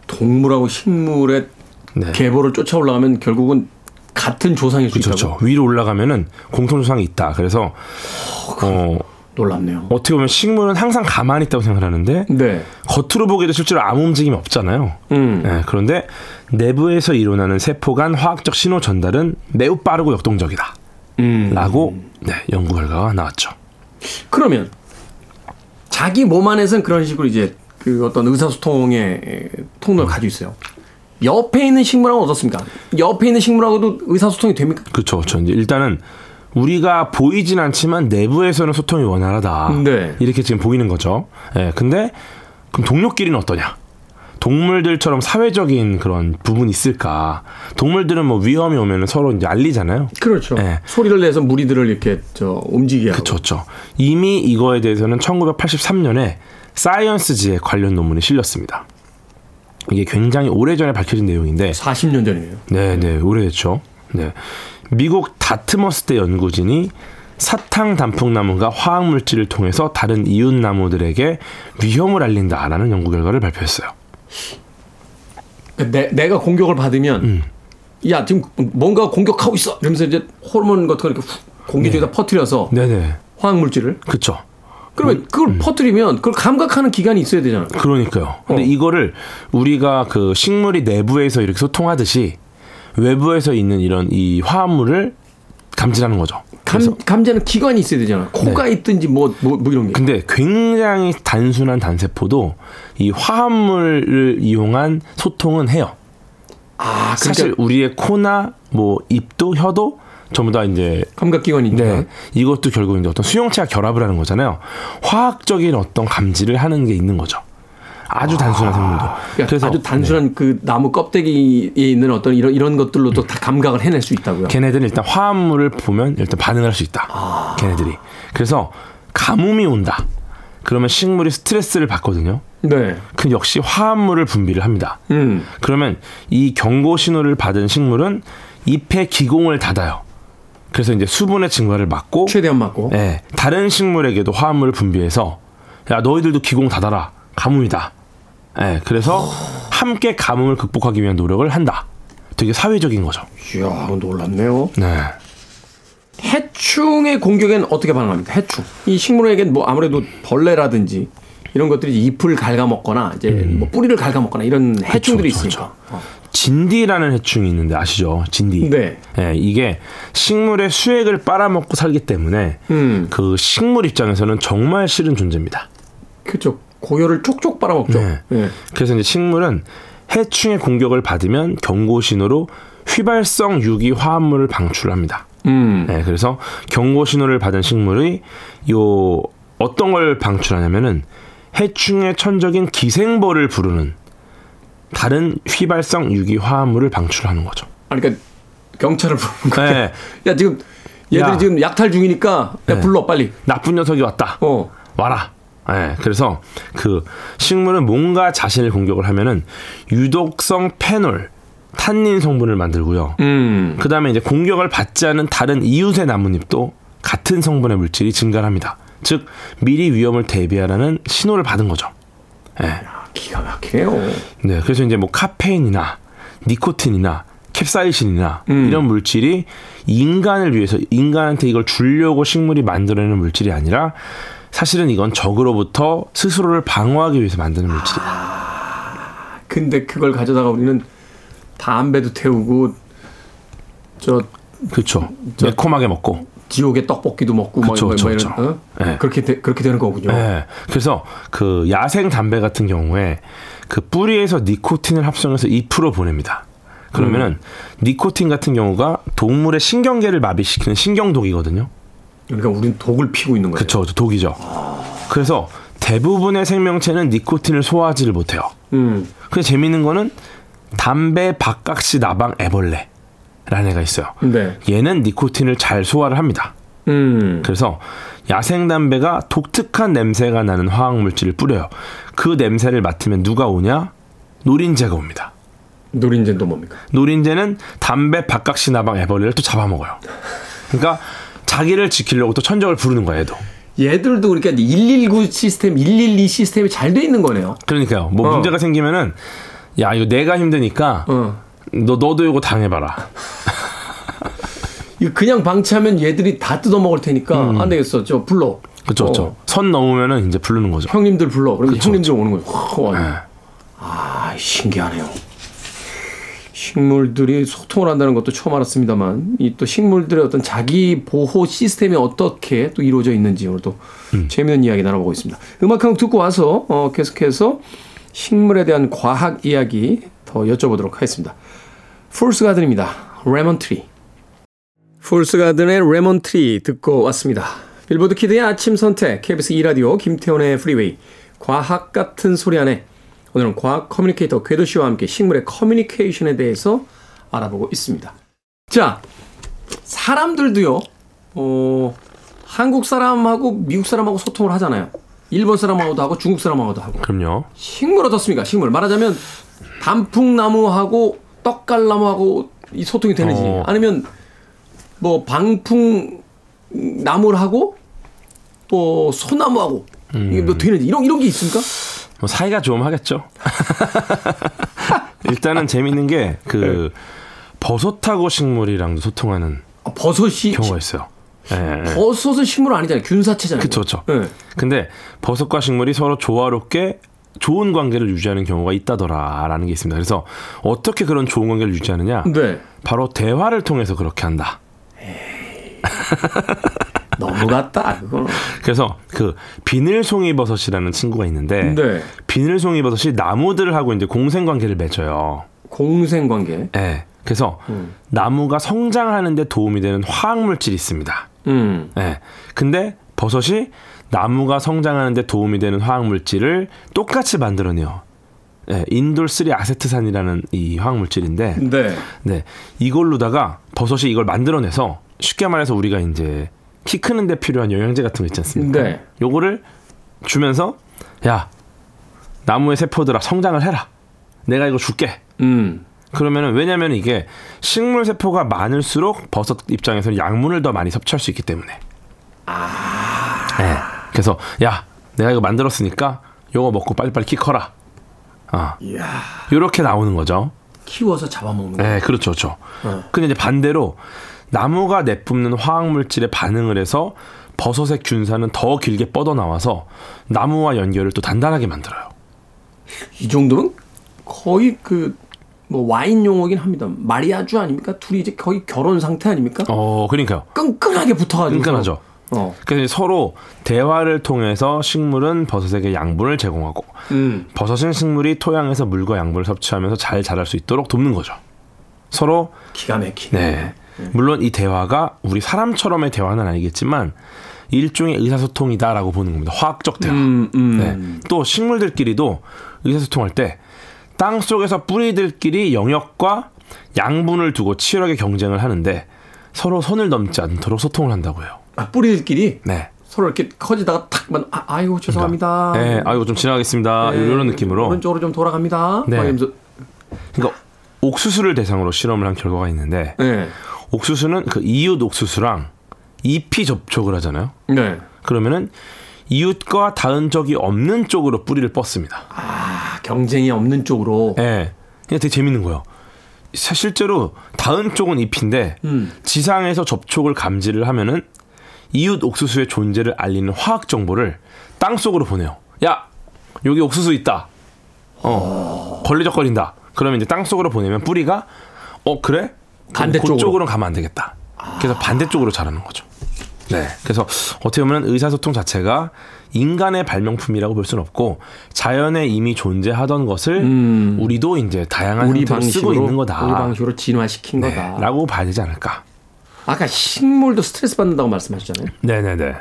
동물하고 식물의 네. 계보를 쫓아 올라가면 결국은 같은 조상일 수 있다고. 그렇죠. 위로 올라가면은 공통 조상이 있다. 그래서 어. 그... 어 놀랍네요. 어떻게 보면 식물은 항상 가만히 있다고 생각하는데 네. 겉으로 보기에도 실제로 아무 움직임이 없잖아요. 음. 네, 그런데 내부에서 일어나는 세포 간 화학적 신호 전달은 매우 빠르고 역동적이다. 음. 라고 네, 연구 결과가 나왔죠. 그러면 자기 몸 안에서는 그런 식으로 이제 그 어떤 의사소통의 통로를 음. 가지고 있어요. 옆에 있는 식물하고는 어떻습니까? 옆에 있는 식물하고도 의사소통이 됩니까? 그렇죠. 그렇죠. 이제 일단은 우리가 보이진 않지만 내부에서는 소통이 원활하다. 네. 이렇게 지금 보이는 거죠. 예, 근데 그럼 동료끼리는 어떠냐? 동물들처럼 사회적인 그런 부분이 있을까? 동물들은 뭐 위험이 오면 서로 이제 알리잖아요. 그렇죠. 예. 소리를 내서 무리들을 이렇게 저 움직이게 하고. 그렇죠. 이미 이거에 대해서는 천구백팔십삼 년에 사이언스지에 관련 논문이 실렸습니다. 이게 굉장히 오래전에 밝혀진 내용인데. 사십 년 전이에요. 네, 네, 오래됐죠. 네. 미국 다트머스대 연구진이 사탕 단풍나무가 화학물질을 통해서 다른 이웃나무들에게 위험을 알린다라는 연구 결과를 발표했어요. 내, 내가 공격을 받으면 음. 야 지금 뭔가 공격하고 있어 이러면서 이제 호르몬 같은 걸 이렇게 공기 중에다 네. 퍼뜨려서 네네. 화학물질을 그렇죠. 그러면 그걸 음. 퍼뜨리면 그걸 감각하는 기관이 있어야 되잖아요. 그러니까요. 근데 어. 이거를 우리가 그 식물이 내부에서 이렇게 소통하듯이 외부에서 있는 이런 이 화합물을 감지하는 거죠. 감, 감지하는 기관이 있어야 되잖아. 코가 네. 있든지 뭐, 뭐, 뭐 이런 게. 근데 굉장히 단순한 단세포도 이 화합물을 이용한 소통은 해요. 아, 사실 그러니까 우리의 코나 뭐 입도 혀도 전부 다 이제 감각기관인데 네. 이것도 결국 이제 어떤 수용체와 결합을 하는 거잖아요. 화학적인 어떤 감지를 하는 게 있는 거죠. 아주 단순한 생물도. 그러니까 그래서 아주 단순한 네. 그 나무 껍데기에 있는 어떤 이런 이런 것들로도 음. 다 감각을 해낼 수 있다고요. 걔네들은 일단 화합물을 보면 일단 반응할 수 있다. 아. 걔네들이. 그래서 가뭄이 온다. 그러면 식물이 스트레스를 받거든요. 네. 그럼 역시 화합물을 분비를 합니다. 음. 그러면 이 경고 신호를 받은 식물은 잎의 기공을 닫아요. 그래서 이제 수분의 증발을 막고 최대한 막고. 네. 다른 식물에게도 화합물을 분비해서 야 너희들도 기공 닫아라. 가뭄이다. 네, 그래서 함께 가뭄을 극복하기 위한 노력을 한다. 되게 사회적인 거죠. 이야, 놀랍네요. 네. 해충의 공격엔 어떻게 반응합니까? 해충. 이 식물에겐 뭐 아무래도 벌레라든지 이런 것들이 잎을 갉아먹거나 이제 음. 뭐 뿌리를 갉아먹거나 이런 해충들이 그쵸, 있으니까. 그쵸. 어. 진디라는 해충이 있는데 아시죠? 진디. 네. 네. 이게 식물의 수액을 빨아먹고 살기 때문에 음. 그 식물 입장에서는 정말 싫은 존재입니다. 그렇죠. 고열을 촉촉 빨아먹죠. 네. 네. 그래서 이제 식물은 해충의 공격을 받으면 경고 신호로 휘발성 유기 화합물을 방출합니다. 음. 네, 그래서 경고 신호를 받은 식물의 요 어떤 걸 방출하냐면은 해충의 천적인 기생벌을 부르는 다른 휘발성 유기화합물을 방출하는 거죠. 아니, 그러니까 경찰을 부르는 거야. 네. 야, 지금 얘들이 야. 지금 약탈 중이니까 야, 네. 불러 빨리. 나쁜 녀석이 왔다. 어. 와라. 네, 그래서 그 식물은 뭔가 자신을 공격을 하면은 유독성 페놀, 탄닌 성분을 만들고요. 음. 그 다음에 이제 공격을 받지 않은 다른 이웃의 나뭇잎도 같은 성분의 물질이 증가합니다. 즉 미리 위험을 대비하라는 신호를 받은 거죠. 예. 네. 기가 막히네요. 네, 그래서 이제 뭐 카페인이나 니코틴이나 캡사이신이나 음. 이런 물질이 인간을 위해서 인간한테 이걸 주려고 식물이 만들어내는 물질이 아니라 사실은 이건 적으로부터 스스로를 방어하기 위해서 만드는 물질이다. 아, 근데 그걸 가져다가 우리는 담배도 태우고 저 그렇죠. 매콤하게 먹고 지옥의 떡볶이도 먹고 그쵸, 뭐 이런 그렇죠. 어? 네. 그렇게 되, 그렇게 되는 거군요. 네. 그래서 그 야생 담배 같은 경우에 그 뿌리에서 니코틴을 합성해서 잎으로 보냅니다. 그러면은 음. 니코틴 같은 경우가 동물의 신경계를 마비시키는 신경독이거든요. 그러니까 우린 독을 피고 있는 거예요. 그렇죠. 독이죠. 그래서 대부분의 생명체는 니코틴을 소화하지를 못해요. 음. 근데 재미있는 거는 담배 박각시 나방 애벌레라는 애가 있어요. 네. 얘는 니코틴을 잘 소화를 합니다. 음. 그래서 야생 담배가 독특한 냄새가 나는 화학물질을 뿌려요. 그 냄새를 맡으면 누가 오냐? 노린재가 옵니다. 노린재는 또 뭡니까? 노린재는 담배 박각시 나방 애벌레를 또 잡아먹어요. 그러니까 자기를 지키려고 또 천적을 부르는 거야, 얘도. 얘들도 그러니까 일일구 시스템, 일일이 시스템이 잘 돼 있는 거네요. 그러니까요. 뭐 어. 문제가 생기면은 야, 이거 내가 힘드니까 어. 너 너도 이거 당해봐라. 이거 그냥 방치하면 얘들이 다 뜯어먹을 테니까 음. 안 되겠어. 저 불러. 그렇죠, 그렇죠. 선 넘으면은 이제 부르는 거죠. 형님들 불러. 그럼 형님들 오는 거예요. 허, 네. 아, 신기하네요. 식물들이 소통을 한다는 것도 처음 알았습니다만, 이 또 식물들의 어떤 자기 보호 시스템이 어떻게 또 이루어져 있는지 오늘 또 음. 재미있는 이야기 나눠보고 있습니다. 음악 한 곡 듣고 와서 어, 계속해서 식물에 대한 과학 이야기 더 여쭤보도록 하겠습니다. 폴스 가든입니다. 레몬 트리. 폴스 가든의 레몬 트리 듣고 왔습니다. 빌보드 키드의 아침 선택, 케이비에스 이 라디오 김태훈의 프리웨이, 과학 같은 소리하네. 오늘은 과학 커뮤니케이터 궤도 씨와 함께 식물의 커뮤니케이션에 대해서 알아보고 있습니다. 자, 사람들도요. 어, 한국 사람하고 미국 사람하고 소통을 하잖아요. 일본 사람하고도 하고 중국 사람하고도 하고. 그럼요. 식물 어떻습니까? 식물 말하자면 단풍나무하고 떡갈나무하고 이 소통이 되는지, 어. 아니면 뭐 방풍나무하고 또 소나무하고 음. 이게 뭐 되는지 이런 이런 게 있습니까? 뭐 사이가 좀 하겠죠. 일단은 재밌는 게 그 버섯하고 식물이랑도 소통하는 아, 버섯이 경우가 있어요. 네. 버섯은 식물 아니잖아요. 균사체잖아요. 그렇죠. 네. 근데 버섯과 식물이 서로 조화롭게 좋은 관계를 유지하는 경우가 있다더라라는 게 있습니다. 그래서 어떻게 그런 좋은 관계를 유지하느냐? 네. 바로 대화를 통해서 그렇게 한다. 에이... 너무 같다. 그건. 그래서 그 비늘송이 버섯이라는 친구가 있는데 네. 비늘송이 버섯이 나무들하고 이제 공생 관계를 맺어요. 공생 관계. 네. 그래서 음. 나무가 성장하는 데 도움이 되는 화학 물질이 있습니다. 음. 네. 근데 버섯이 나무가 성장하는 데 도움이 되는 화학 물질을 똑같이 만들어내요. 네. 인돌 쓰리 아세트산이라는 이 화학 물질인데 네. 네. 이걸로다가 버섯이 이걸 만들어내서 쉽게 말해서 우리가 이제 키 크는 데 필요한 영양제 같은 거 있지 않습니까? 네. 요거를 주면서 야, 나무의 세포들아 성장을 해라. 내가 이거 줄게. 음. 그러면은 왜냐면 이게 식물 세포가 많을수록 버섯 입장에서는 약물을 더 많이 섭취할 수 있기 때문에. 아. 네. 그래서 야, 내가 이거 만들었으니까 요거 먹고 빨리빨리 키 커라. 아. 이야. 요렇게 나오는 거죠. 키워서 잡아먹는 거. 네, 그렇죠, 그렇죠. 어. 근데 이제 반대로 나무가 내뿜는 화학물질에 반응을 해서 버섯의 균사는 더 길게 뻗어나와서 나무와 연결을 또 단단하게 만들어요. 이 정도면 거의 그 뭐 와인 용어긴 합니다. 마리아주 아닙니까? 둘이 이제 거의 결혼 상태 아닙니까? 어, 그러니까요. 끈끈하게 붙어가지고. 끈끈하죠. 어. 그래서 서로 대화를 통해서 식물은 버섯에게 양분을 제공하고 음. 버섯은 식물이 토양에서 물과 양분을 섭취하면서 잘 자랄 수 있도록 돕는 거죠. 서로 기가 막히네. 네. 물론 이 대화가 우리 사람처럼의 대화는 아니겠지만 일종의 의사소통이다라고 보는 겁니다. 화학적 대화. 음, 음. 네. 또 식물들끼리도 의사소통할 때 땅 속에서 뿌리들끼리 영역과 양분을 두고 치열하게 경쟁을 하는데 서로 선을 넘지 않도록 소통을 한다고요. 아, 뿌리들끼리? 네. 서로 이렇게 커지다가 탁만 아, 아이고 죄송합니다. 그러니까, 네, 아이고 좀 지나가겠습니다. 네, 이런 느낌으로 오른쪽으로 좀 돌아갑니다. 네. 이러면서. 그러니까 옥수수를 대상으로 실험을 한 결과가 있는데 네. 옥수수는 그 이웃 옥수수랑 잎이 접촉을 하잖아요. 네. 그러면은 이웃과 닿은 적이 없는 쪽으로 뿌리를 뻗습니다. 아, 경쟁이 없는 쪽으로. 네. 그냥 되게 재밌는 거예요. 실제로 닿은 쪽은 잎인데 음. 지상에서 접촉을 감지를 하면은 이웃 옥수수의 존재를 알리는 화학 정보를 땅 속으로 보내요. 야, 여기 옥수수 있다. 어, 걸리적거린다. 그러면 이제 땅 속으로 보내면 뿌리가 어 그래? 반대쪽으로. 그쪽으로 가면 안 되겠다. 그래서 반대쪽으로 자라는 거죠. 네. 그래서 어떻게 보면 의사소통 자체가 인간의 발명품이라고 볼 수는 없고 자연에 이미 존재하던 것을 음. 우리도 이제 다양한 우리 방식으로 쓰고 있는 거다. 우리 방식으로 진화시킨 네. 거다라고 봐야 되지 않을까. 아까 식물도 스트레스 받는다고 말씀하셨잖아요. 네네네.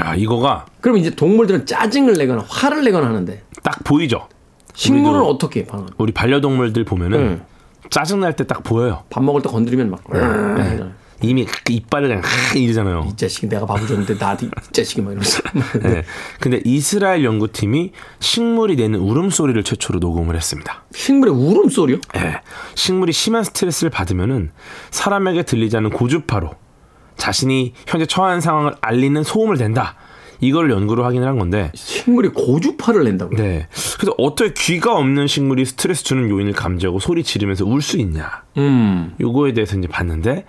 야, 이거가. 그럼 이제 동물들은 짜증을 내거나 화를 내거나 하는데. 딱 보이죠. 식물은 어떻게 해? 방금. 우리 반려동물들 보면은 응. 짜증 날 때 딱 보여요. 밥 먹을 때 건드리면 막. 응. 네. 이미 이빨을 그냥 이러잖아요. 이 자식 내가 밥을 줬는데 나한테 이 자식이 막 이러면서. 네. 근데 이스라엘 연구팀이 식물이 내는 울음소리를 최초로 녹음을 했습니다. 식물의 울음소리요? 네. 식물이 심한 스트레스를 받으면은 사람에게 들리지 않는 고주파로 자신이 현재 처한 상황을 알리는 소음을 낸다. 이걸 연구로 확인을 한 건데 식물이 고주파를 낸다고요? 네. 그래서 어떻게 귀가 없는 식물이 스트레스 주는 요인을 감지하고 소리 지르면서 울 수 있냐. 음. 요거에 대해서 이제 봤는데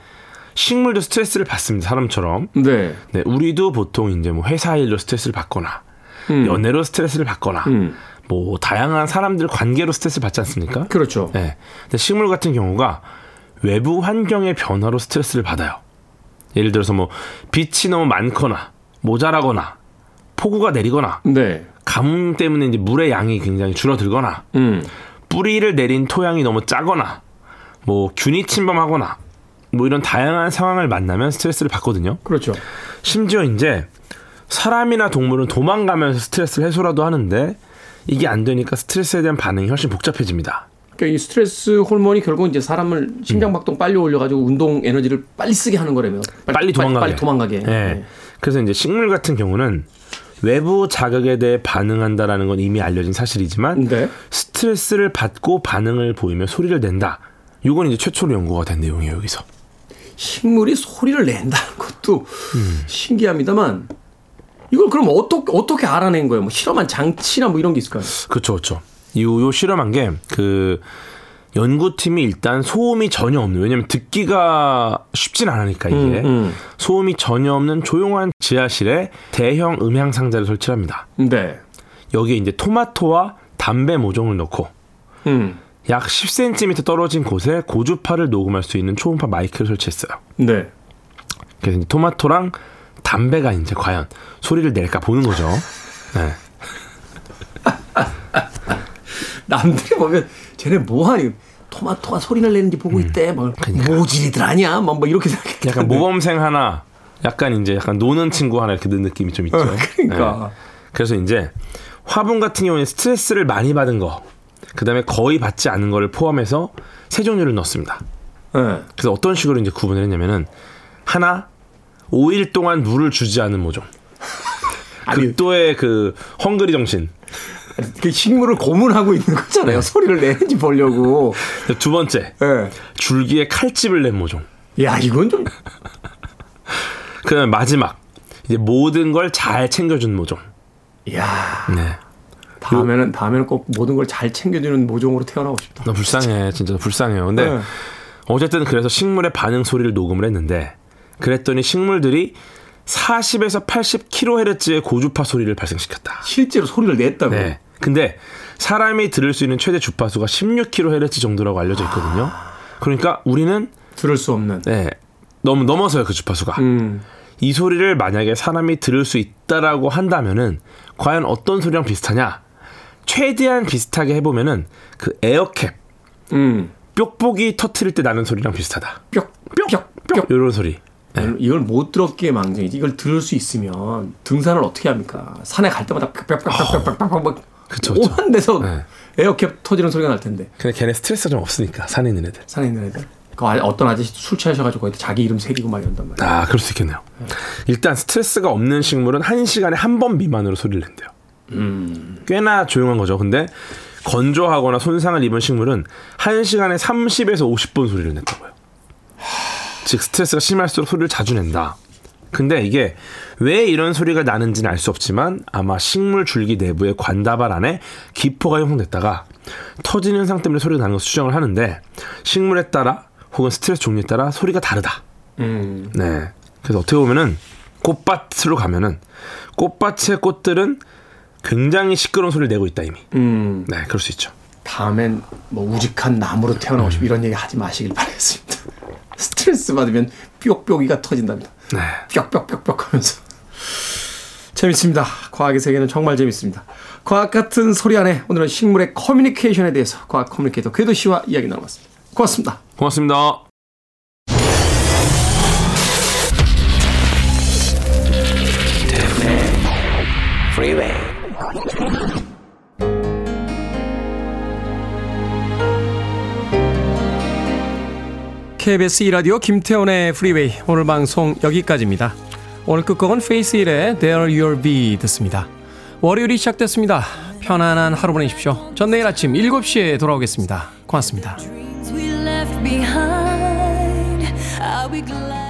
식물도 스트레스를 받습니다. 사람처럼. 네. 네. 우리도 보통 이제 뭐 회사 일로 스트레스를 받거나 음. 연애로 스트레스를 받거나 음. 뭐 다양한 사람들 관계로 스트레스를 받지 않습니까? 그렇죠. 네. 근데 식물 같은 경우가 외부 환경의 변화로 스트레스를 받아요. 예를 들어서 뭐 빛이 너무 많거나 모자라거나 폭우가 내리거나 네. 가뭄 때문에 이제 물의 양이 굉장히 줄어들거나 음. 뿌리를 내린 토양이 너무 짜거나 뭐 균이 침범하거나 뭐 이런 다양한 상황을 만나면 스트레스를 받거든요. 그렇죠. 심지어 이제 사람이나 동물은 도망가면서 스트레스를 해소라도 하는데 이게 안 되니까 스트레스에 대한 반응이 훨씬 복잡해집니다. 그러니까 이 스트레스 호르몬이 결국 이제 사람을 심장박동 빨리 올려가지고 운동 에너지를 빨리 쓰게 하는 거라며. 빨리, 빨리 도망가게. 빨리 도망가게. 네. 네. 그래서 이제 식물 같은 경우는 외부 자극에 대해 반응한다라는 건 이미 알려진 사실이지만 네. 스트레스를 받고 반응을 보이며 소리를 낸다. 이건 이제 최초로 연구가 된 내용이에요. 여기서. 식물이 소리를 낸다는 것도 음. 신기합니다만 이걸 그럼 어떻게 어떻게 알아낸 거예요? 뭐 실험한 장치나 뭐 이런 게 있을까요? 그렇죠, 그렇죠. 요, 요 실험한 게 그 연구팀이 일단 소음이 전혀 없는 왜냐하면 듣기가 쉽진 않으니까 이게 음, 음. 소음이 전혀 없는 조용한 지하실에 대형 음향 상자를 설치합니다. 네. 여기에 이제 토마토와 담배 모종을 넣고. 음. 약 십 센티미터 떨어진 곳에 고주파를 녹음할 수 있는 초음파 마이크를 설치했어요. 네. 그래서 이제 토마토랑 담배가 이제 과연 소리를 낼까 보는 거죠. 네. 남들이 보면 쟤네 뭐하니? 토마토가 소리를 내는지 보고 있대. 음, 그러니까. 모질이들 아니야? 막 뭐 이렇게 생각했는데. 약간 모범생 하나, 약간 이제 약간 노는 친구 하나 이렇게 든 느낌이 좀 있죠. 어, 그러니까. 네. 그래서 이제 화분 같은 경우는 스트레스를 많이 받은 거. 그 다음에 거의 받지 않은 거를 포함해서 세 종류를 넣었습니다. 네. 그래서 어떤 식으로 이제 구분을 했냐면은 하나, 오 일 동안 물을 주지 않은 모종. 극도의 그 헝그리 정신. 그 식물을 고문하고 있는 거잖아요. 네. 소리를 내는지 보려고. 두 번째, 네. 줄기에 칼집을 낸 모종. 야, 이건 좀. 그 다음에 마지막, 이제 모든 걸 잘 챙겨준 모종. 이야. 네. 다음에는 다음에는 꼭 모든 걸 잘 챙겨주는 모종으로 태어나고 싶다. 나 불쌍해, 진짜 불쌍해요. 근데 네. 어쨌든 그래서 식물의 반응 소리를 녹음을 했는데 그랬더니 식물들이 사십에서 팔십 킬로헤르츠의 고주파 소리를 발생시켰다. 실제로 소리를 냈다고. 네. 근데 사람이 들을 수 있는 최대 주파수가 십육 킬로헤르츠 정도라고 알려져 있거든요. 그러니까 우리는 들을 수 없는. 네. 너무 넘어서요 그 주파수가. 음. 이 소리를 만약에 사람이 들을 수 있다라고 한다면은 과연 어떤 소리랑 비슷하냐? 최대한 비슷하게 해보면은 그 에어캡, 음. 뾱뽁이 터트릴 때 나는 소리랑 비슷하다. 뾱, 뾱, 뿅 이런 소리. 네. 이걸 못 들었기에 망정이지. 이걸 들을 수 있으면 등산을 어떻게 합니까? 산에 갈 때마다 빡빡빡빡빡빡빡 막 오만 데서 네. 에어캡 터지는 소리가 날 텐데. 근데 걔네 스트레스가 좀 없으니까 산에 있는 애들. 산에 있는 애들. 그 어떤 아저씨 술 취하셔가지고 자기 이름 새기고 막 이런단 말이에요. 아, 그럴 수 있겠네요. 네. 일단 스트레스가 없는 식물은 한 시간에 한 번 미만으로 소리를 낸대요. 음. 꽤나 조용한 거죠. 근데 건조하거나 손상을 입은 식물은 한 시간에 삼십에서 오십 번 소리를 낸다고요. 즉 스트레스가 심할수록 소리를 자주 낸다. 근데 이게 왜 이런 소리가 나는지는 알 수 없지만 아마 식물 줄기 내부의 관다발 안에 기포가 형성됐다가 터지는 현상 때문에 소리가 나는 것을 추정을 하는데 식물에 따라 혹은 스트레스 종류에 따라 소리가 다르다. 음. 네. 그래서 어떻게 보면은 꽃밭으로 가면은 꽃밭의 꽃들은 굉장히 시끄러운 소리를 내고 있다 이미. 음. 네, 그럴 수 있죠. 다음엔 뭐 우직한 나무로 태어나고 싶 음. 이런 얘기 하지 마시길 바라겠습니다. 스트레스 받으면 뿅뿅이가 터진답니다. 네. 뿅뿅뿅뿅 하면서. 재밌습니다. 과학의 세계는 정말 재밌습니다. 과학 같은 소리하네. 오늘은 식물의 커뮤니케이션에 대해서 과학 커뮤니케이터 궤도 씨와 이야기 나눠봤습니다. 고맙습니다. 고맙습니다. 케이비에스 이 라디오 김태원의 프리웨이 오늘 방송 여기까지입니다. 오늘 끝곡은 페이스힐의 There You'll Be 듣습니다. 월요일이 시작됐습니다. 편안한 하루 보내십시오. 전 내일 아침 일곱 시에 돌아오겠습니다. 고맙습니다. I'll be glad.